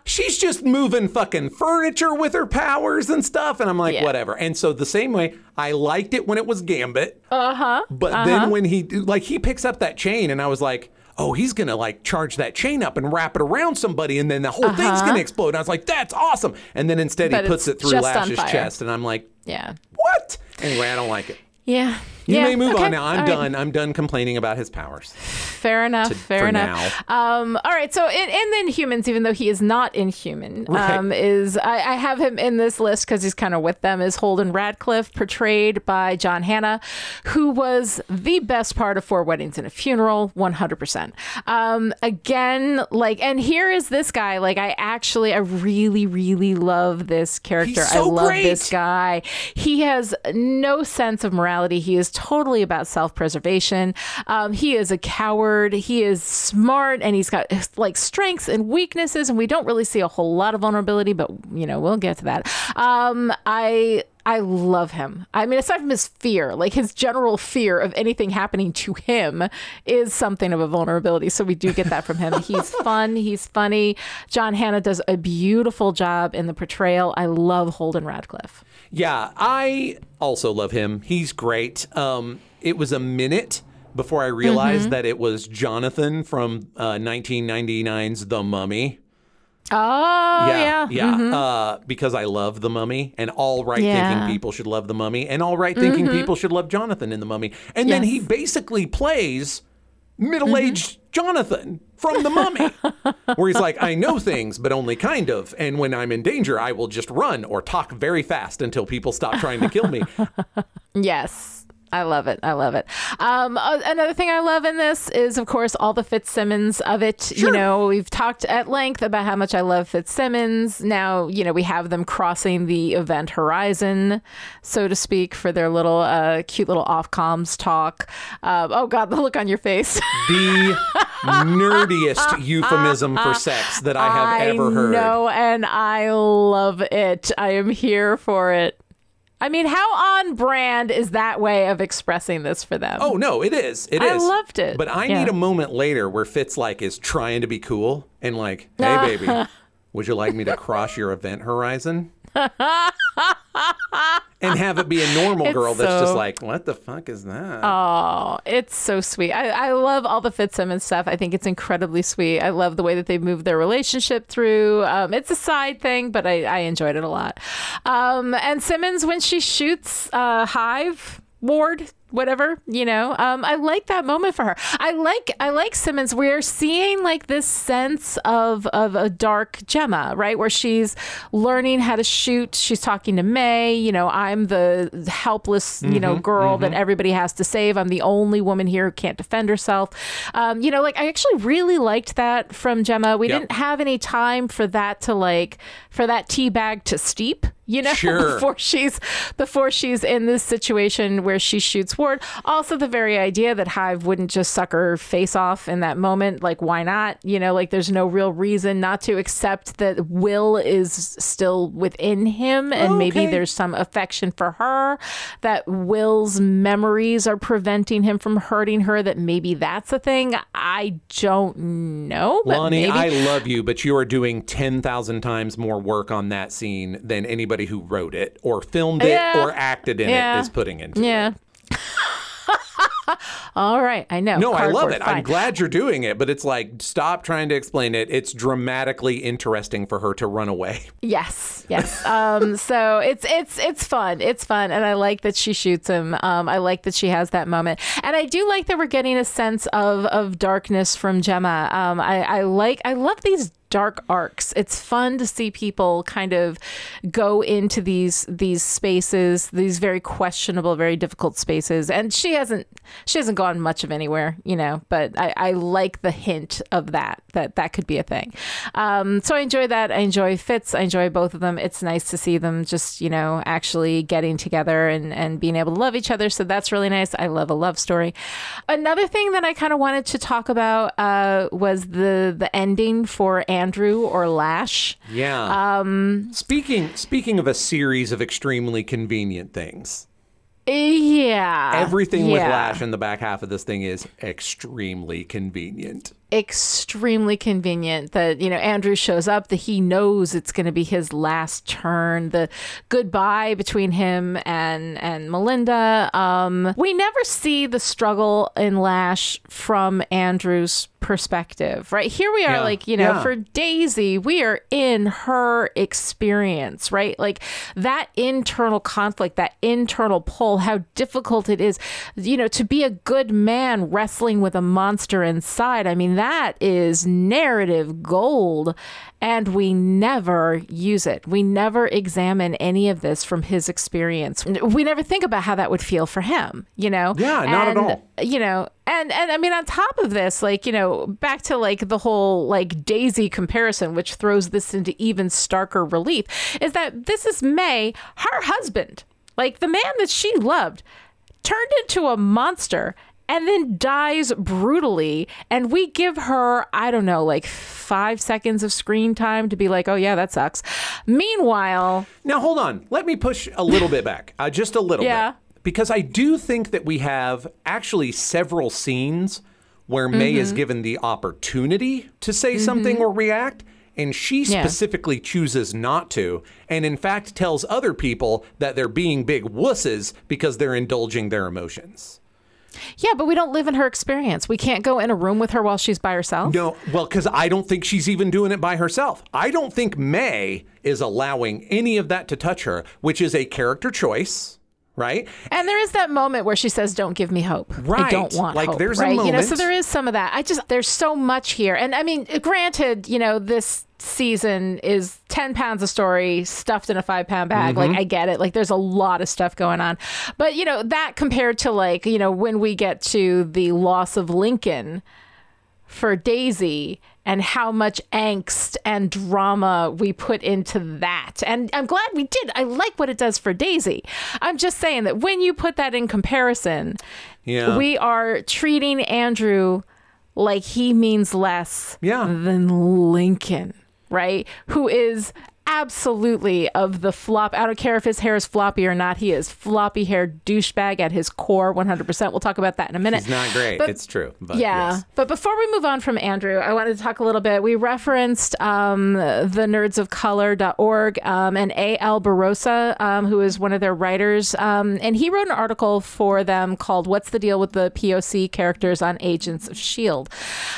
She's just moving fucking furniture with her powers and stuff. And I'm like, yeah. whatever. And so the same way, I liked it when it was Gambit. Uh-huh. But uh-huh. then when he, like, he picks up that chain, and I was like, oh, he's going to, like, charge that chain up and wrap it around somebody, and then the whole uh-huh. thing's going to explode. And I was like, that's awesome. And then instead but he puts it through Lash's chest. And I'm like, yeah. what? Anyway, I don't like it. Yeah. You yeah. may move okay. on now. I'm all done. Right. I'm done complaining about his powers. Fair enough. To, fair enough. Now. Um, all right. So in, in Inhumans, even though he is not Inhuman, right. um, is I, I have him in this list because he's kind of with them, is Holden Radcliffe, portrayed by John Hannah, who was the best part of Four Weddings and a Funeral, one hundred percent. Um, again, like, and here is this guy. Like, I actually, I really, really love this character. He's so I love great. This guy. He has no sense of morality. He is totally about self-preservation. Um, he is a coward. He is smart, and he's got, like, strengths and weaknesses, and we don't really see a whole lot of vulnerability, but, you know, we'll get to that. Um, I... I love him. I mean, aside from his fear, like, his general fear of anything happening to him is something of a vulnerability. So we do get that from him. He's fun. He's funny. John Hannah does a beautiful job in the portrayal. I love Holden Radcliffe. Yeah, I also love him. He's great. Um, it was a minute before I realized mm-hmm. that it was Jonathan from uh, nineteen ninety-nine's The Mummy. Oh, yeah. Yeah. yeah. Mm-hmm. Uh, because I love The Mummy, and all right thinking yeah. people should love The Mummy, and all right thinking mm-hmm. people should love Jonathan in The Mummy. And yes. then he basically plays middle-aged mm-hmm. Jonathan from The Mummy, where he's like, I know things, but only kind of. And when I'm in danger, I will just run or talk very fast until people stop trying to kill me. Yes. I love it. I love it. Um, another thing I love in this is, of course, all the Fitzsimmons of it. Sure. You know, we've talked at length about how much I love Fitzsimmons. Now, you know, we have them crossing the event horizon, so to speak, for their little uh, cute little off-comms talk. Uh, oh, God, the look on your face. The nerdiest euphemism for sex that I have I ever heard. I know, and I love it. I am here for it. I mean, how on brand is that way of expressing this for them? Oh, no, it is. It is. I loved it. But I yeah. need a moment later where Fitz, like, is trying to be cool and like, hey, uh, baby, would you like me to cross your event horizon? And have it be a normal it's girl so... that's just like, what the fuck is that? Oh, it's so sweet. I, I love all the Fitzsimmons stuff. I think it's incredibly sweet. I love the way that they've moved their relationship through. Um, it's a side thing, but I, I enjoyed it a lot. Um, and Simmons, when she shoots uh, Hive, Ward, whatever, you know, um, I like that moment for her. I like I like Simmons. We're seeing, like, this sense of of a dark Gemma, right, where she's learning how to shoot. She's talking to May, you know, I'm the helpless, you mm-hmm, know, girl mm-hmm. that everybody has to save. I'm the only woman here who can't defend herself. Um, you know, like, I actually really liked that from Gemma. We yep. didn't have any time for that to, like, for that tea bag to steep. You know, sure. before she's before she's in this situation where she shoots Ward. Also, the very idea that Hive wouldn't just suck her face off in that moment. Like, why not? You know, like, there's no real reason not to, except that Will is still within him. And oh, okay. maybe there's some affection for her, that Will's memories are preventing him from hurting her. That maybe that's a thing. I don't know. But Lonnie, maybe. I love you, but you are doing ten thousand times more work on that scene than anybody who wrote it or filmed it yeah. or acted in yeah. it is putting into yeah. it. All right. I know. No, Cardboard, I love it. Fine. I'm glad you're doing it, but it's like, stop trying to explain it. It's dramatically interesting for her to run away. Yes. Yes. um, so it's it's it's fun. It's fun. And I like that she shoots him. Um, I like that she has that moment. And I do like that we're getting a sense of of darkness from Gemma. Um, I, I like I love these dark arcs. It's fun to see people kind of go into these these spaces, these very questionable, very difficult spaces. And she hasn't she hasn't gone much of anywhere, you know, but I, I like the hint of that, that that could be a thing. Um, so I enjoy that. I enjoy Fitz. I enjoy both of them. It's nice to see them just, you know, actually getting together and, and being able to love each other. So that's really nice. I love a love story. Another thing that I kind of wanted to talk about uh, was the, the ending for Anne Andrew or Lash. Yeah. Um, speaking speaking of a series of extremely convenient things. Yeah. Everything yeah. with Lash in the back half of this thing is extremely convenient. Extremely convenient that, you know, Andrew shows up, that he knows it's going to be his last turn, the goodbye between him and and Melinda. Um, we never see the struggle in Lash from Andrew's perspective, right? Here we are, yeah. like, you know, yeah. for Daisy, we are in her experience, right? Like that internal conflict, that internal pull, how difficult it is, you know, to be a good man wrestling with a monster inside. I mean, that That is narrative gold, and we never use it. We never examine any of this from his experience. We never think about how that would feel for him, you know? Yeah, not and, at all. You know, and, and I mean, on top of this, like, you know, back to like the whole like Daisy comparison, which throws this into even starker relief, is that this is May, her husband, like the man that she loved, turned into a monster and then dies brutally. And we give her, I don't know, like five seconds of screen time to be like, oh, yeah, that sucks. Meanwhile. Now, hold on. Let me push a little bit back. Uh, just a little yeah. bit. Because I do think that we have actually several scenes where May mm-hmm. is given the opportunity to say mm-hmm. something or react. And she specifically yeah. chooses not to, and in fact tells other people that they're being big wusses because they're indulging their emotions. Yeah, but we don't live in her experience. We can't go in a room with her while she's by herself. No, well, because I don't think she's even doing it by herself. I don't think May is allowing any of that to touch her, which is a character choice, right? And there is that moment where she says, don't give me hope. Right. I don't want like, hope. Like, there's right? a moment. You know, so there is some of that. I just, there's so much here. And I mean, granted, you know, this season is ten pounds of story stuffed in a five pound bag. Mm-hmm. Like, I get it. Like, there's a lot of stuff going on. But, you know, that compared to, like, you know, when we get to the loss of Lincoln for Daisy and how much angst and drama we put into that. And I'm glad we did. I like what it does for Daisy. I'm just saying that when you put that in comparison, yeah. we are treating Andrew like he means less yeah. than Lincoln. Right? Who is absolutely of the flop. I don't care if his hair is floppy or not. He is floppy haired douchebag at his core, one hundred percent. We'll talk about that in a minute. He's not great. But, it's true. But yeah. Yes. But before we move on from Andrew, I wanted to talk a little bit. We referenced um, the nerds of color dot org um, and A L Barosa, um, who is one of their writers. Um, and he wrote an article for them called What's the Deal with the P O C Characters on Agents of S H I E L D?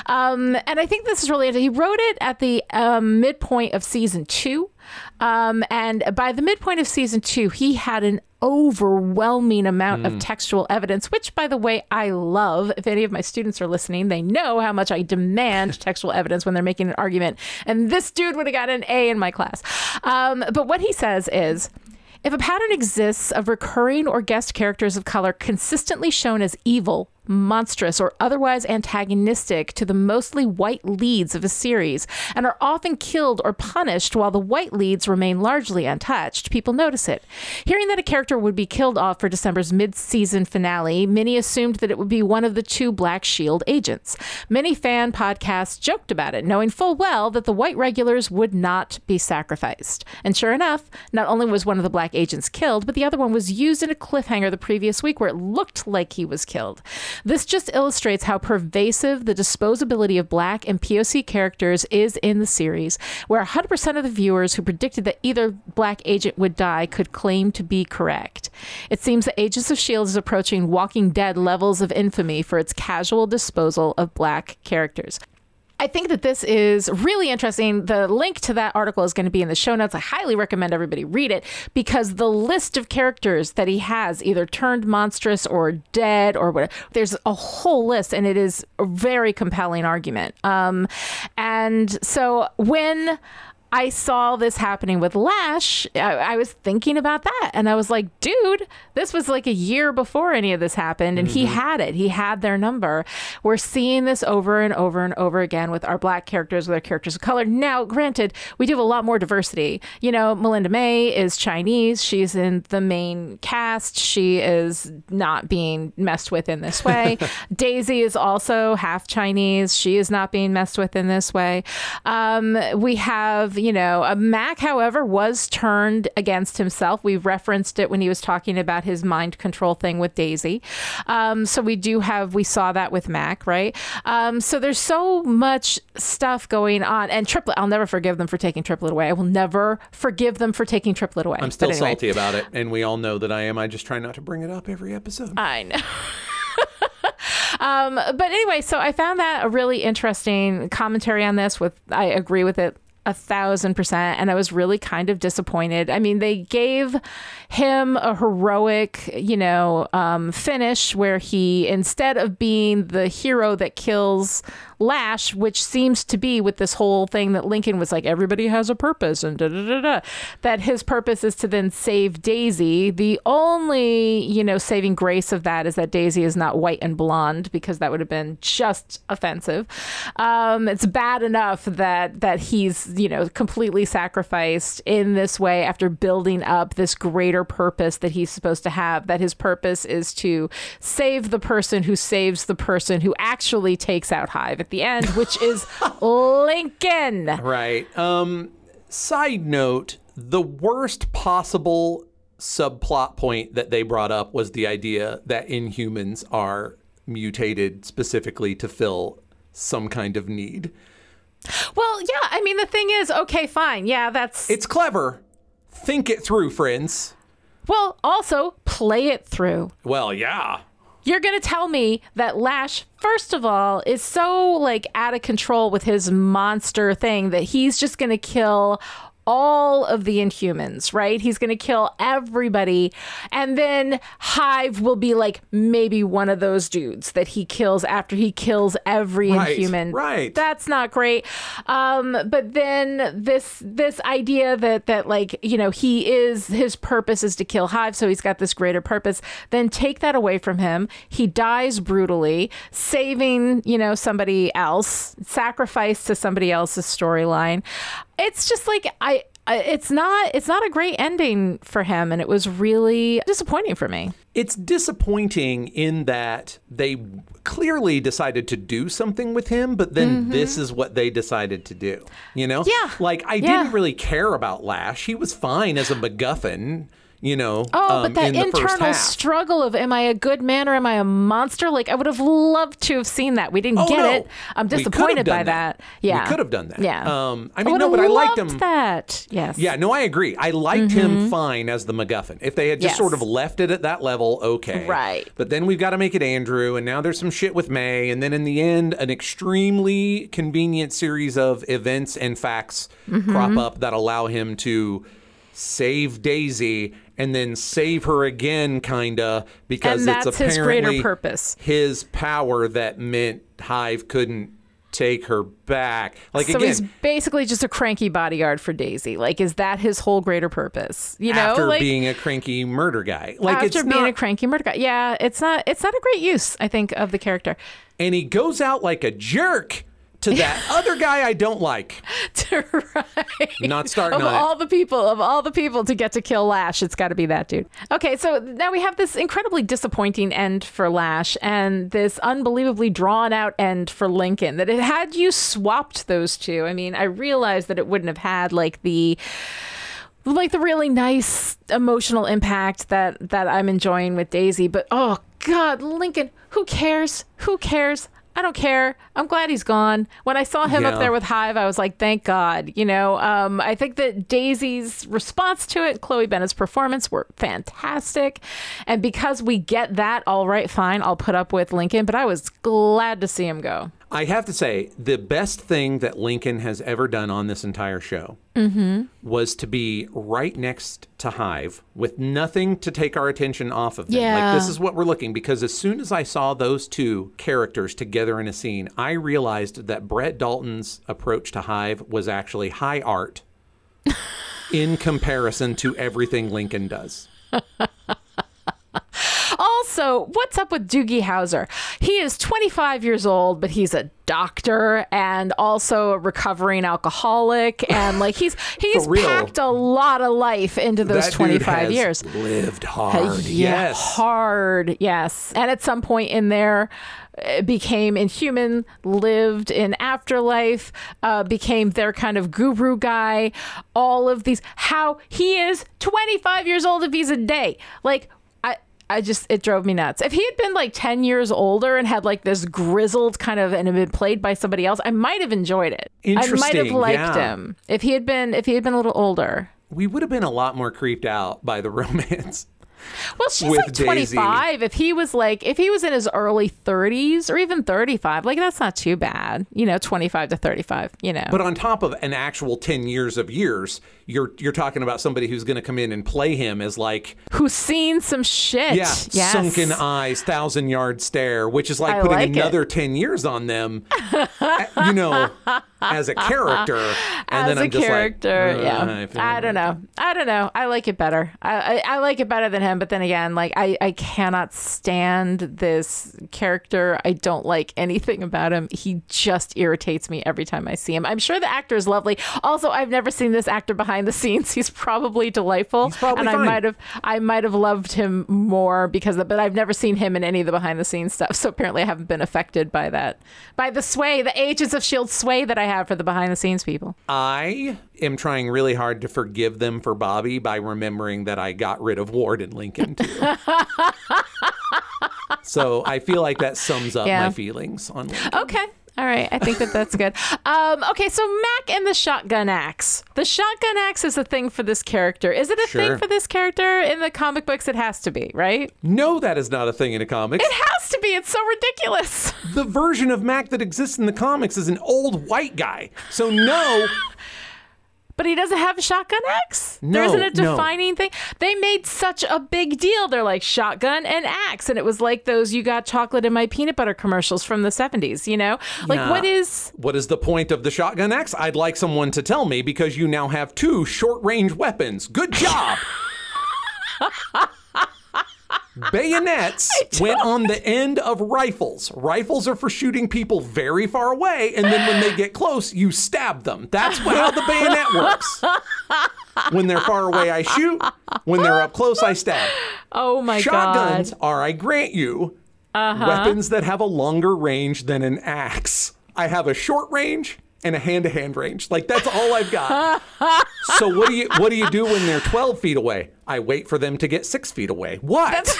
Um, and I think this is really, he wrote it at the um, midpoint of season two. Um, and by the midpoint of season two, he had an overwhelming amount mm. of textual evidence, which, by the way, I love. If any of my students are listening, they know how much I demand textual evidence when they're making an argument. And this dude would have got an A in my class. Um, but what he says is, if a pattern exists of recurring or guest characters of color consistently shown as evil, monstrous, or otherwise antagonistic to the mostly white leads of a series, and are often killed or punished while the white leads remain largely untouched, people notice it. Hearing that a character would be killed off for December's mid-season finale, many assumed that it would be one of the two Black S H I E L D agents. Many fan podcasts joked about it, knowing full well that the white regulars would not be sacrificed. And sure enough, not only was one of the Black agents killed, but the other one was used in a cliffhanger the previous week where it looked like he was killed. This just illustrates how pervasive the disposability of Black and P O C characters is in the series, where one hundred percent of the viewers who predicted that either Black agent would die could claim to be correct. It seems that Agents of S H I E L D is approaching Walking Dead levels of infamy for its casual disposal of Black characters. I think that this is really interesting. The link to that article is going to be in the show notes. I highly recommend everybody read it, because the list of characters that he has either turned monstrous or dead or whatever, there's a whole list, and it is a very compelling argument. Um, and so when I saw this happening with Lash, I, I was thinking about that, and I was like, dude, this was like a year before any of this happened, and mm-hmm. he had it. He had their number. We're seeing this over and over and over again with our Black characters, with our characters of color. Now, granted, we do have a lot more diversity. You know, Melinda May is Chinese. She's in the main cast. She is not being messed with in this way. Daisy is also half Chinese. She is not being messed with in this way. Um, we have You know, a Mac, however, was turned against himself. We referenced it when he was talking about his mind control thing with Daisy. Um, so we do have, we saw that with Mac, right? Um, so there's so much stuff going on. And Triplet, I'll never forgive them for taking Triplet away. I will never forgive them for taking Triplet away. I'm still anyway. salty about it. And we all know that I am. I just try not to bring it up every episode. I know. um, but anyway, so I found that a really interesting commentary on this. With I agree with it. A thousand percent. And I was really kind of disappointed. I mean, they gave him a heroic, you know, um, finish where he, instead of being the hero that kills Lash, which seems to be with this whole thing that Lincoln was like, everybody has a purpose and da da da da, that his purpose is to then save Daisy. The only, you know, saving grace of that is that Daisy is not white and blonde, because that would have been just offensive. Um, it's bad enough that that he's, you know, completely sacrificed in this way after building up this greater purpose that he's supposed to have, that his purpose is to save the person who saves the person who actually takes out Hive at the end, which is Lincoln. Right. Um, side note, the worst possible subplot point that they brought up was the idea that Inhumans are mutated specifically to fill some kind of need. Well, yeah, I mean, the thing is, okay, fine. Yeah, that's... It's clever. Think it through, friends. Well, also, play it through. Well, yeah. You're going to tell me that Lash, first of all, is so, like, out of control with his monster thing that he's just going to kill all of the Inhumans, right? He's going to kill everybody. And then Hive will be like maybe one of those dudes that he kills after he kills every right, Inhuman. Right. That's not great. Um, but then this this idea that, that like, you know, he is, his purpose is to kill Hive, so he's got this greater purpose. Then take that away from him. He dies brutally, saving, you know, somebody else, sacrificed to somebody else's storyline. It's just like, I, it's not, it's not a great ending for him. And it was really disappointing for me. It's disappointing in that they clearly decided to do something with him, but then mm-hmm. this is what they decided to do, you know? Yeah. Like, I yeah. didn't really care about Lash. He was fine as a MacGuffin. You know, oh, um, but that in internal struggle of, am I a good man or am I a monster? Like, I would have loved to have seen that. We didn't oh, get no. it. I'm disappointed by that. that. Yeah, we could have done that. Yeah, um, I mean, I no, but I liked him. That yes, yeah, no, I agree. I liked mm-hmm. him fine as the MacGuffin. If they had just yes. sort of left it at that level, okay, right. But then we've got to make it Andrew, and now there's some shit with May, and then in the end, an extremely convenient series of events and facts mm-hmm. crop up that allow him to save Daisy. And then save her again, kinda, because it's apparently his, purpose. his power that meant Hive couldn't take her back. Like, so again, he's basically just a cranky bodyguard for Daisy. Like, is that his whole greater purpose? You know, after like, being a cranky murder guy. Like, after it's being not, a cranky murder guy. Yeah, it's not. It's not a great use, I think, of the character. And he goes out like a jerk. To that other guy I don't like. Right. Not starting of on all it. the people, of all the people to get to kill Lash, it's got to be that dude. Okay, so now we have this incredibly disappointing end for Lash and this unbelievably drawn out end for Lincoln. That it had you swapped those two. I mean, I realized that it wouldn't have had like the... like the really nice emotional impact that that I'm enjoying with Daisy, but oh God, Lincoln, who cares? Who cares? I don't care. I'm glad he's gone. When I saw him yeah. up there with Hive, I was like, thank God. You know, um, I think that Daisy's response to it, Chloe Bennett's performance were fantastic. And because we get that, all right, fine, I'll put up with Lincoln. But I was glad to see him go. I have to say, the best thing that Lincoln has ever done on this entire show mm-hmm. was to be right next to Hive with nothing to take our attention off of them. Yeah. Like, this is what we're looking, because as soon as I saw those two characters together in a scene, I realized that Brett Dalton's approach to Hive was actually high art in comparison to everything Lincoln does. Also, what's up with Doogie Howser? He is twenty-five years old, but he's a doctor and also a recovering alcoholic. And like he's he's packed a lot of life into those that twenty-five dude has years. Lived hard. Yeah, yes. Hard. Yes. And at some point in there, became Inhuman, lived in Afterlife, uh, became their kind of guru guy. All of these. How he is twenty-five years old if he's a day. Like, I just, it drove me nuts. If he had been like ten years older and had like this grizzled kind of, and had been played by somebody else, I might have enjoyed it. Interesting. I might have liked yeah. him. If he had been, if he had been a little older. We would have been a lot more creeped out by the romance. Well, she's like twenty-five. Daisy. If he was like, if he was in his early thirties or even thirty-five, like that's not too bad. You know, twenty-five to thirty-five, you know. But on top of an actual ten years of years, you're you're talking about somebody who's going to come in and play him as like. Who's seen some shit. Yeah. Yes. Sunken eyes, thousand yard stare, which is like I putting like another it. ten years on them, you know, as a character. And as then a I'm character, just like, yeah. I, I don't know. I don't know. I like it better. I, I, I like it better than him. But then again, like I, I cannot stand this character. I don't like anything about him. He just irritates me every time I see him. I'm sure the actor is lovely. Also, I've never seen this actor behind the scenes. He's probably delightful. He's probably and fine. I might have I might have loved him more because of, but I've never seen him in any of the behind the scenes stuff. So apparently I haven't been affected by that. By the sway, the Agents of S H I E L D sway that I have for the behind the scenes people. I am trying really hard to forgive them for Bobby by remembering that I got rid of Ward and Lincoln too. So I feel like that sums up yeah. my feelings on Lincoln. Okay. All right. I think that that's good. Um, okay. So Mac and the shotgun axe. The shotgun axe is a thing for this character. Is it a sure. thing for this character in the comic books? It has to be, right? No, that is not a thing in the comics. It has to be. It's so ridiculous. The version of Mac that exists in the comics is an old white guy. So no... But he doesn't have a shotgun axe? No, there isn't a defining no. thing. They made such a big deal. They're like, shotgun and axe. And it was like those You Got Chocolate in My Peanut Butter commercials from the seventies, you know? Like, nah. what is... What is the point of the shotgun axe? I'd like someone to tell me, because you now have two short-range weapons. Good job! Bayonets went on the end of rifles. Rifles are for shooting people very far away, and then when they get close, you stab them. That's how the bayonet works. When they're far away, I shoot. When they're up close, I stab. Oh, my Shotguns God. Shotguns are, I grant you, uh-huh. weapons that have a longer range than an axe. I have a short range and a hand-to-hand range. Like, that's all I've got. So what do you what do you do when they're twelve feet away? I wait for them to get six feet away. What?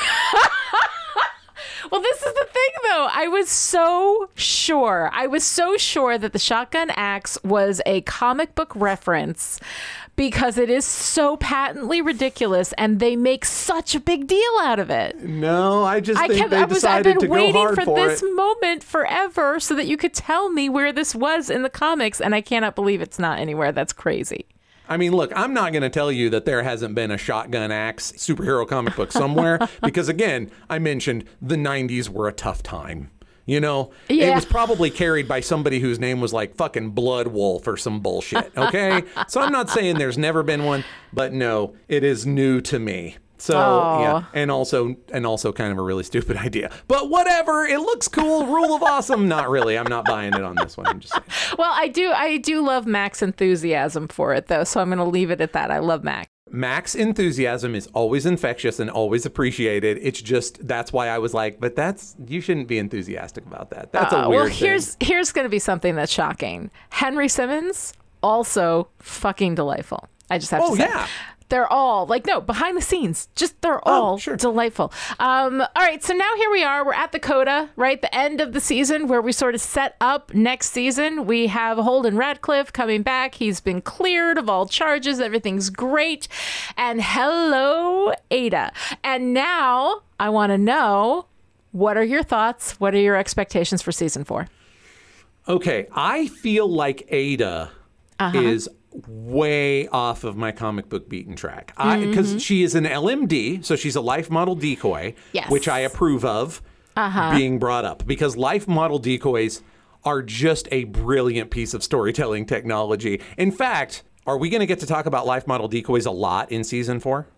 Well, this is the thing, though. I was so sure. I was so sure that the shotgun axe was a comic book reference because it is so patently ridiculous, and they make such a big deal out of it. No, I just I think kept, they I was, decided to go hard for it. I've been waiting for this it. moment forever so that you could tell me where this was in the comics, and I cannot believe it's not anywhere. That's crazy. I mean, look, I'm not going to tell you that there hasn't been a shotgun axe superhero comic book somewhere because, again, I mentioned the nineties were a tough time. You know, yeah. it was probably carried by somebody whose name was like fucking Blood Wolf or some bullshit. OK, so I'm not saying there's never been one, but no, it is new to me. So, oh. yeah, and also and also kind of a really stupid idea. But whatever, it looks cool. Rule of awesome. Not really. I'm not buying it on this one. I'm just saying. Well, I do. I do love Mac's enthusiasm for it, though. So I'm going to leave it at that. I love Mac. Mac's enthusiasm is always infectious and always appreciated. It's just that's why I was like, but that's you shouldn't be enthusiastic about that. That's uh, a weird well, here's thing. Here's going to be something that's shocking. Henry Simmons, also fucking delightful. I just have oh, to say. Oh, yeah. They're all, like, no, behind the scenes. Just they're all oh, sure. delightful. Um, all right, so now here we are. We're at the coda, right? The end of the season where we sort of set up next season. We have Holden Radcliffe coming back. He's been cleared of all charges. Everything's great. And hello, Ada. And now I want to know, what are your thoughts? What are your expectations for season four? Okay, I feel like Ada uh-huh. is way off of my comic book beaten track. Because mm-hmm. she is an L M D, so she's a life model decoy, yes. which I approve of uh-huh. being brought up. Because life model decoys are just a brilliant piece of storytelling technology. In fact, are we going to get to talk about life model decoys a lot in season four?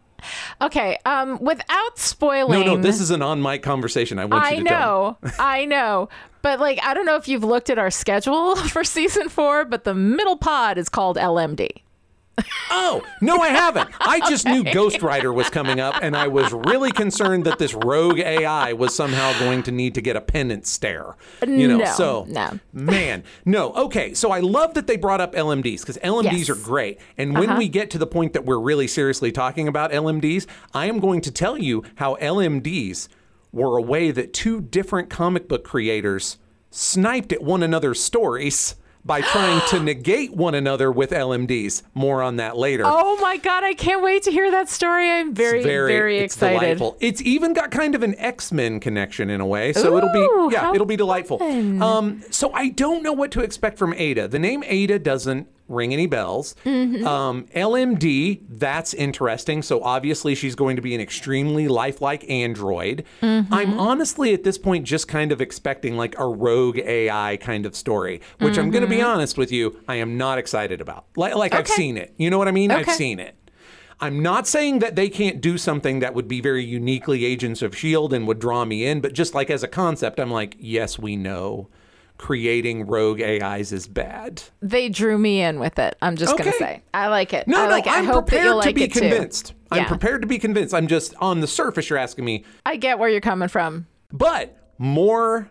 Okay, um, without spoiling... No, no, this is an on-mic conversation. I want I you to know, tell I know, I know. But, like, I don't know if you've looked at our schedule for season four, but the middle pod is called L M D. Oh, no, I haven't. I just okay. knew Ghost Rider was coming up, and I was really concerned that this rogue A I was somehow going to need to get a penance stare. You know, no, so, no. man, no. Okay, so I love that they brought up L M Ds, because L M Ds yes. are great. And when uh-huh. we get to the point that we're really seriously talking about L M Ds, I am going to tell you how L M Ds were a way that two different comic book creators sniped at one another's stories by trying to negate one another with L M Ds. More on that later. Oh my God, I can't wait to hear that story. I'm very, very, very excited. Delightful. It's even got kind of an X-Men connection in a way, so Ooh, it'll be yeah, it'll be delightful. Um, so I don't know what to expect from Ada. The name Ada doesn't ring any bells. Mm-hmm. Um, L M D, that's interesting. So obviously she's going to be an extremely lifelike android. Mm-hmm. I'm honestly at this point just kind of expecting like a rogue A I kind of story, which mm-hmm. I'm going to be honest with you, I am not excited about. Like, like okay. I've seen it. You know what I mean? Okay. I've seen it. I'm not saying that they can't do something that would be very uniquely Agents of S H I E L D and would draw me in, but just like as a concept, I'm like, yes, we know creating rogue A Is is bad. They drew me in with it. I'm just okay. going to say. I like it. No, I like no, it. I I'm hope prepared that you'll to like be it convinced. Too. I'm yeah. prepared to be convinced. I'm just, on the surface, you're asking me. I get where you're coming from. But more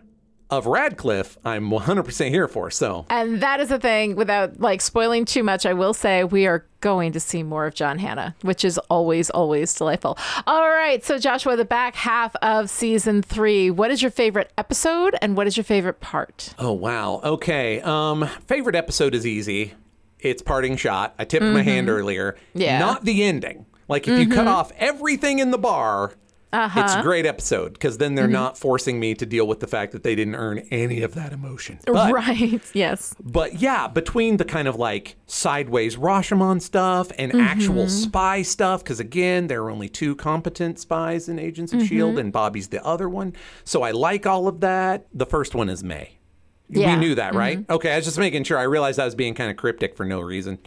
of Radcliffe, I'm one hundred percent here for, so. And that is the thing, without like spoiling too much, I will say we are going to see more of John Hannah, which is always, always delightful. All right, so Joshua, the back half of season three, what is your favorite episode and what is your favorite part? Oh, wow. Okay. Um, favorite episode is easy. It's Parting Shot. I tipped mm-hmm. my hand earlier. Yeah. Not the ending. Like if mm-hmm. you cut off everything in the bar... Uh-huh. It's a great episode because then they're mm-hmm. not forcing me to deal with the fact that they didn't earn any of that emotion. But, right. Yes. But yeah, between the kind of like sideways Rashomon stuff and mm-hmm. actual spy stuff, because again, there are only two competent spies in Agents of mm-hmm. S H I E L D and Bobby's the other one. So I like all of that. The first one is May. Yeah. We knew that, mm-hmm. right? Okay. I was just making sure. I realized I was being kind of cryptic for no reason.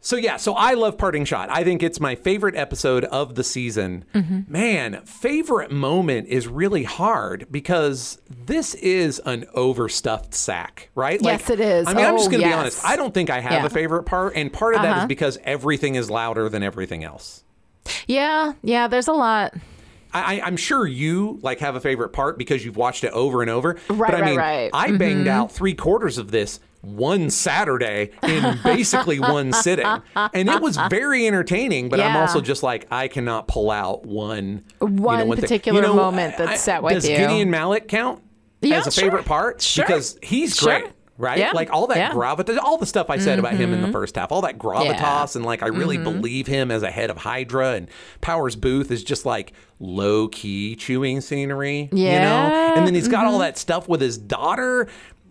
So, yeah, so I love Parting Shot. I think it's my favorite episode of the season. Mm-hmm. Man, favorite moment is really hard because this is an overstuffed sack, right? Like, yes, it is. I mean, oh, I'm just going to yes. be honest. I don't think I have yeah. a favorite part. And part of uh-huh. that is because everything is louder than everything else. Yeah, yeah, there's a lot. I, I'm sure you like have a favorite part because you've watched it over and over. Right, but I right, mean, right. I mm-hmm. banged out three quarters of this one Saturday in basically one sitting. And it was very entertaining, but yeah. I'm also just like, I cannot pull out one. One, you know, one particular you know, moment that's I, set with does you. Does Gideon Malick count yeah, as a sure. favorite part? Sure. Because he's sure. great, right? Yeah. Like all that yeah. gravitas, all the stuff I said mm-hmm. about him in the first half, all that gravitas yeah. and like I really mm-hmm. believe him as a head of Hydra, and Powers Booth is just like low-key chewing scenery, yeah. you know? And then he's got mm-hmm. all that stuff with his daughter.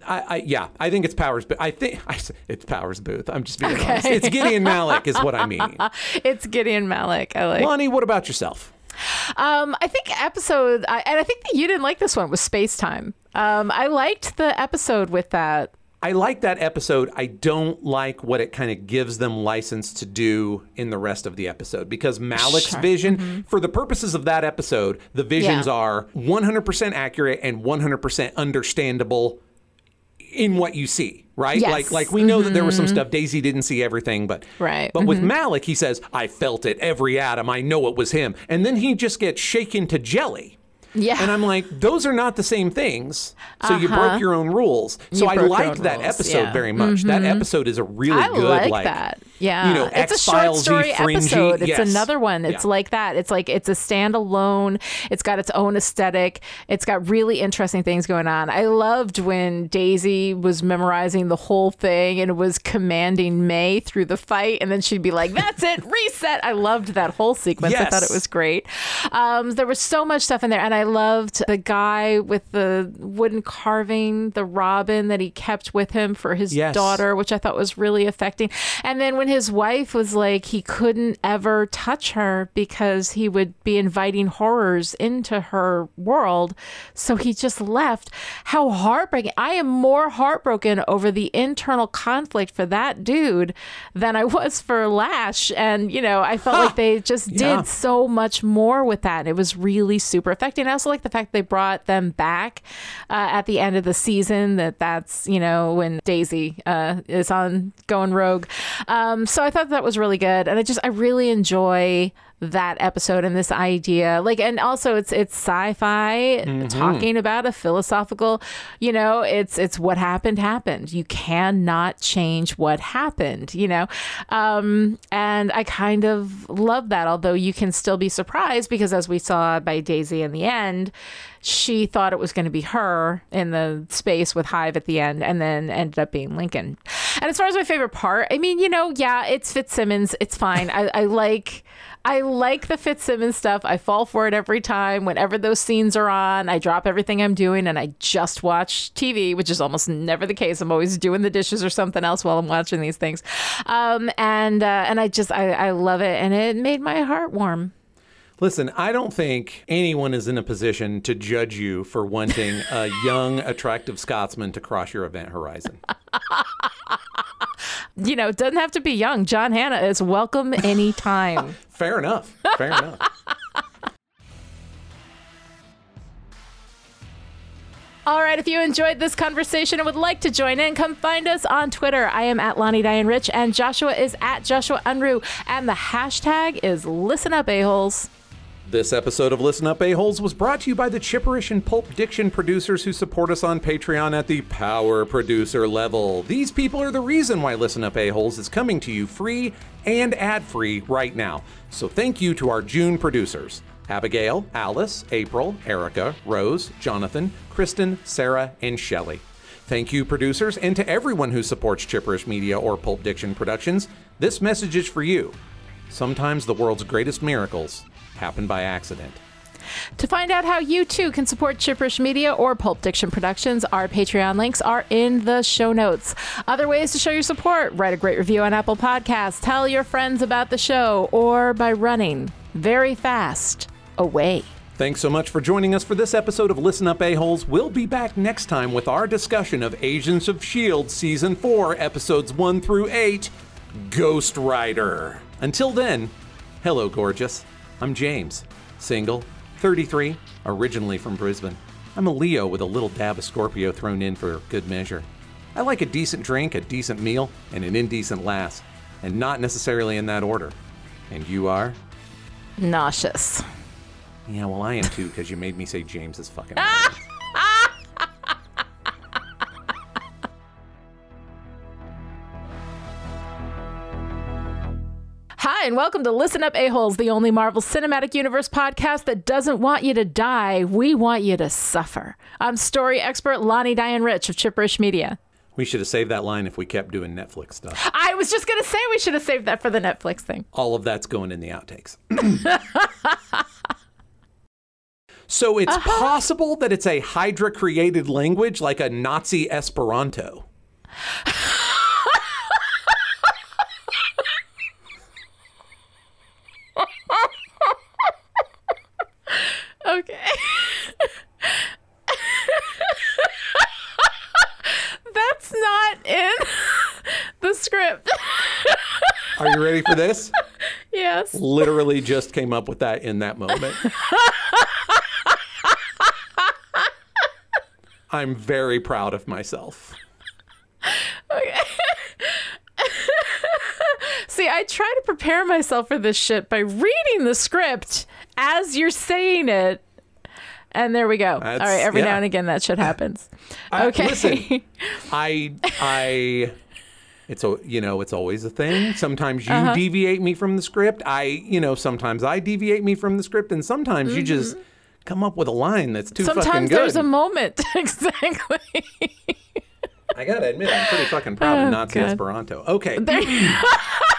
I, I yeah, I think it's Powers Booth. I think I, it's Powers Booth. I'm just being okay. honest. It's Gideon Malick is what I mean. It's Gideon Malick. I like. Lonnie, what about yourself? Um, I think episode, I, and I think that you didn't like this one, was Space Time. Um, I liked the episode with that. I like that episode. I don't like what it kind of gives them license to do in the rest of the episode because Malick's sure. vision, mm-hmm. for the purposes of that episode, the visions yeah. are one hundred percent accurate and one hundred percent understandable in what you see, right? Yes. Like, like we know mm-hmm. that there was some stuff. Daisy didn't see everything, but right. but mm-hmm. with Malick, he says, I felt it, every atom. I know it was him. And then he just gets shaken to jelly. Yeah. And I'm like, those are not the same things. So uh-huh. you broke your own rules. So you I liked that rules. episode yeah. very much. Mm-hmm. That episode is a really I good like, like that. Yeah. You know, it's X a short Files-y, story fringy. episode. It's yes. another one. It's yeah. like that. It's like it's a standalone. It's got its own aesthetic. It's got really interesting things going on. I loved when Daisy was memorizing the whole thing and was commanding May through the fight, and then she'd be like, "That's it, reset." I loved that whole sequence. Yes. I thought it was great. Um, there was so much stuff in there, and I loved the guy with the wooden carving, the robin that he kept with him for his yes. daughter, which I thought was really affecting. And then when his wife was like, he couldn't ever touch her because he would be inviting horrors into her world, so he just left. How heartbreaking. I am more heartbroken over the internal conflict for that dude than I was for Lash. And, you know, I felt huh. like they just yeah. did so much more with that. It was really super affecting. I also like the fact they brought them back uh, at the end of the season, that that's, you know, when Daisy uh, is on going rogue. Um, so I thought that was really good. And I just, I really enjoy that episode and this idea, like, and also it's it's sci-fi mm-hmm. talking about a philosophical, you know, it's it's what happened happened. You cannot change what happened, you know, um, and I kind of love that. Although you can still be surprised, because as we saw by Daisy in the end, she thought it was going to be her in the space with Hive at the end, and then ended up being Lincoln. And as far as my favorite part, I mean, you know, yeah, it's Fitzsimmons. It's fine. I, I like, I like the Fitzsimmons stuff. I fall for it every time. Whenever those scenes are on, I drop everything I'm doing and I just watch T V, which is almost never the case. I'm always doing the dishes or something else while I'm watching these things. Um, and, uh, and I just, I, I love it. And it made my heart warm. Listen, I don't think anyone is in a position to judge you for wanting a young, attractive Scotsman to cross your event horizon. You know, it doesn't have to be young. John Hannah is welcome anytime. Fair enough. Fair enough. All right, if you enjoyed this conversation and would like to join in, come find us on Twitter. I am at Lonnie Diane Rich, and Joshua is at Joshua Unruh, and the hashtag is Listen Up A-Holes. This episode of Listen Up A-Holes was brought to you by the Chipperish and Pulp Diction producers who support us on Patreon at the power producer level. These people are the reason why Listen Up A-Holes is coming to you free and ad-free right now. So thank you to our June producers: Abigail, Alice, April, Erica, Rose, Jonathan, Kristen, Sarah, and Shelley. Thank you, producers, and to everyone who supports Chipperish Media or Pulp Diction Productions. This message is for you. Sometimes the world's greatest miracles happen by accident. To find out how you too can support Chipperish Media or Pulp Diction Productions, our Patreon links are in the show notes. Other ways to show your support: write a great review on Apple Podcasts, tell your friends about the show, or by running very fast away. Thanks so much for joining us for this episode of Listen Up A-Holes. We'll be back next time with our discussion of Agents of S H I E L D Season four, Episodes one through eight, Ghost Rider. Until then, hello, gorgeous. I'm James, single, thirty-three, originally from Brisbane. I'm a Leo with a little dab of Scorpio thrown in for good measure. I like a decent drink, a decent meal, and an indecent lass, and not necessarily in that order. And you are? Nauseous. Yeah, well, I am too, because you made me say James is fucking ah! Hi, and welcome to Listen Up A-Holes, the only Marvel Cinematic Universe podcast that doesn't want you to die. We want you to suffer. I'm story expert Lonnie Diane Rich of Chipperish Media. We should have saved that line if we kept doing Netflix stuff. I was just going to say we should have saved that for the Netflix thing. All of that's going in the outtakes. So it's uh-huh. possible that it's a Hydra-created language, like a Nazi Esperanto. Okay. That's not in the script. Are you ready for this? Yes. Literally just came up with that in that moment. I'm very proud of myself. Okay. See, I try to prepare myself for this shit by reading the script as you're saying it. And there we go. That's, all right. Every yeah. now and again, that shit happens. I, okay. Listen, I, I, it's, a, you know, it's always a thing. Sometimes you uh-huh. deviate me from the script. I, you know, sometimes I deviate me from the script. And sometimes mm-hmm. you just come up with a line that's too sometimes fucking good. Sometimes there's a moment. Exactly. I got to admit, I'm pretty fucking proud oh, of Nazi God. Esperanto. Okay. There-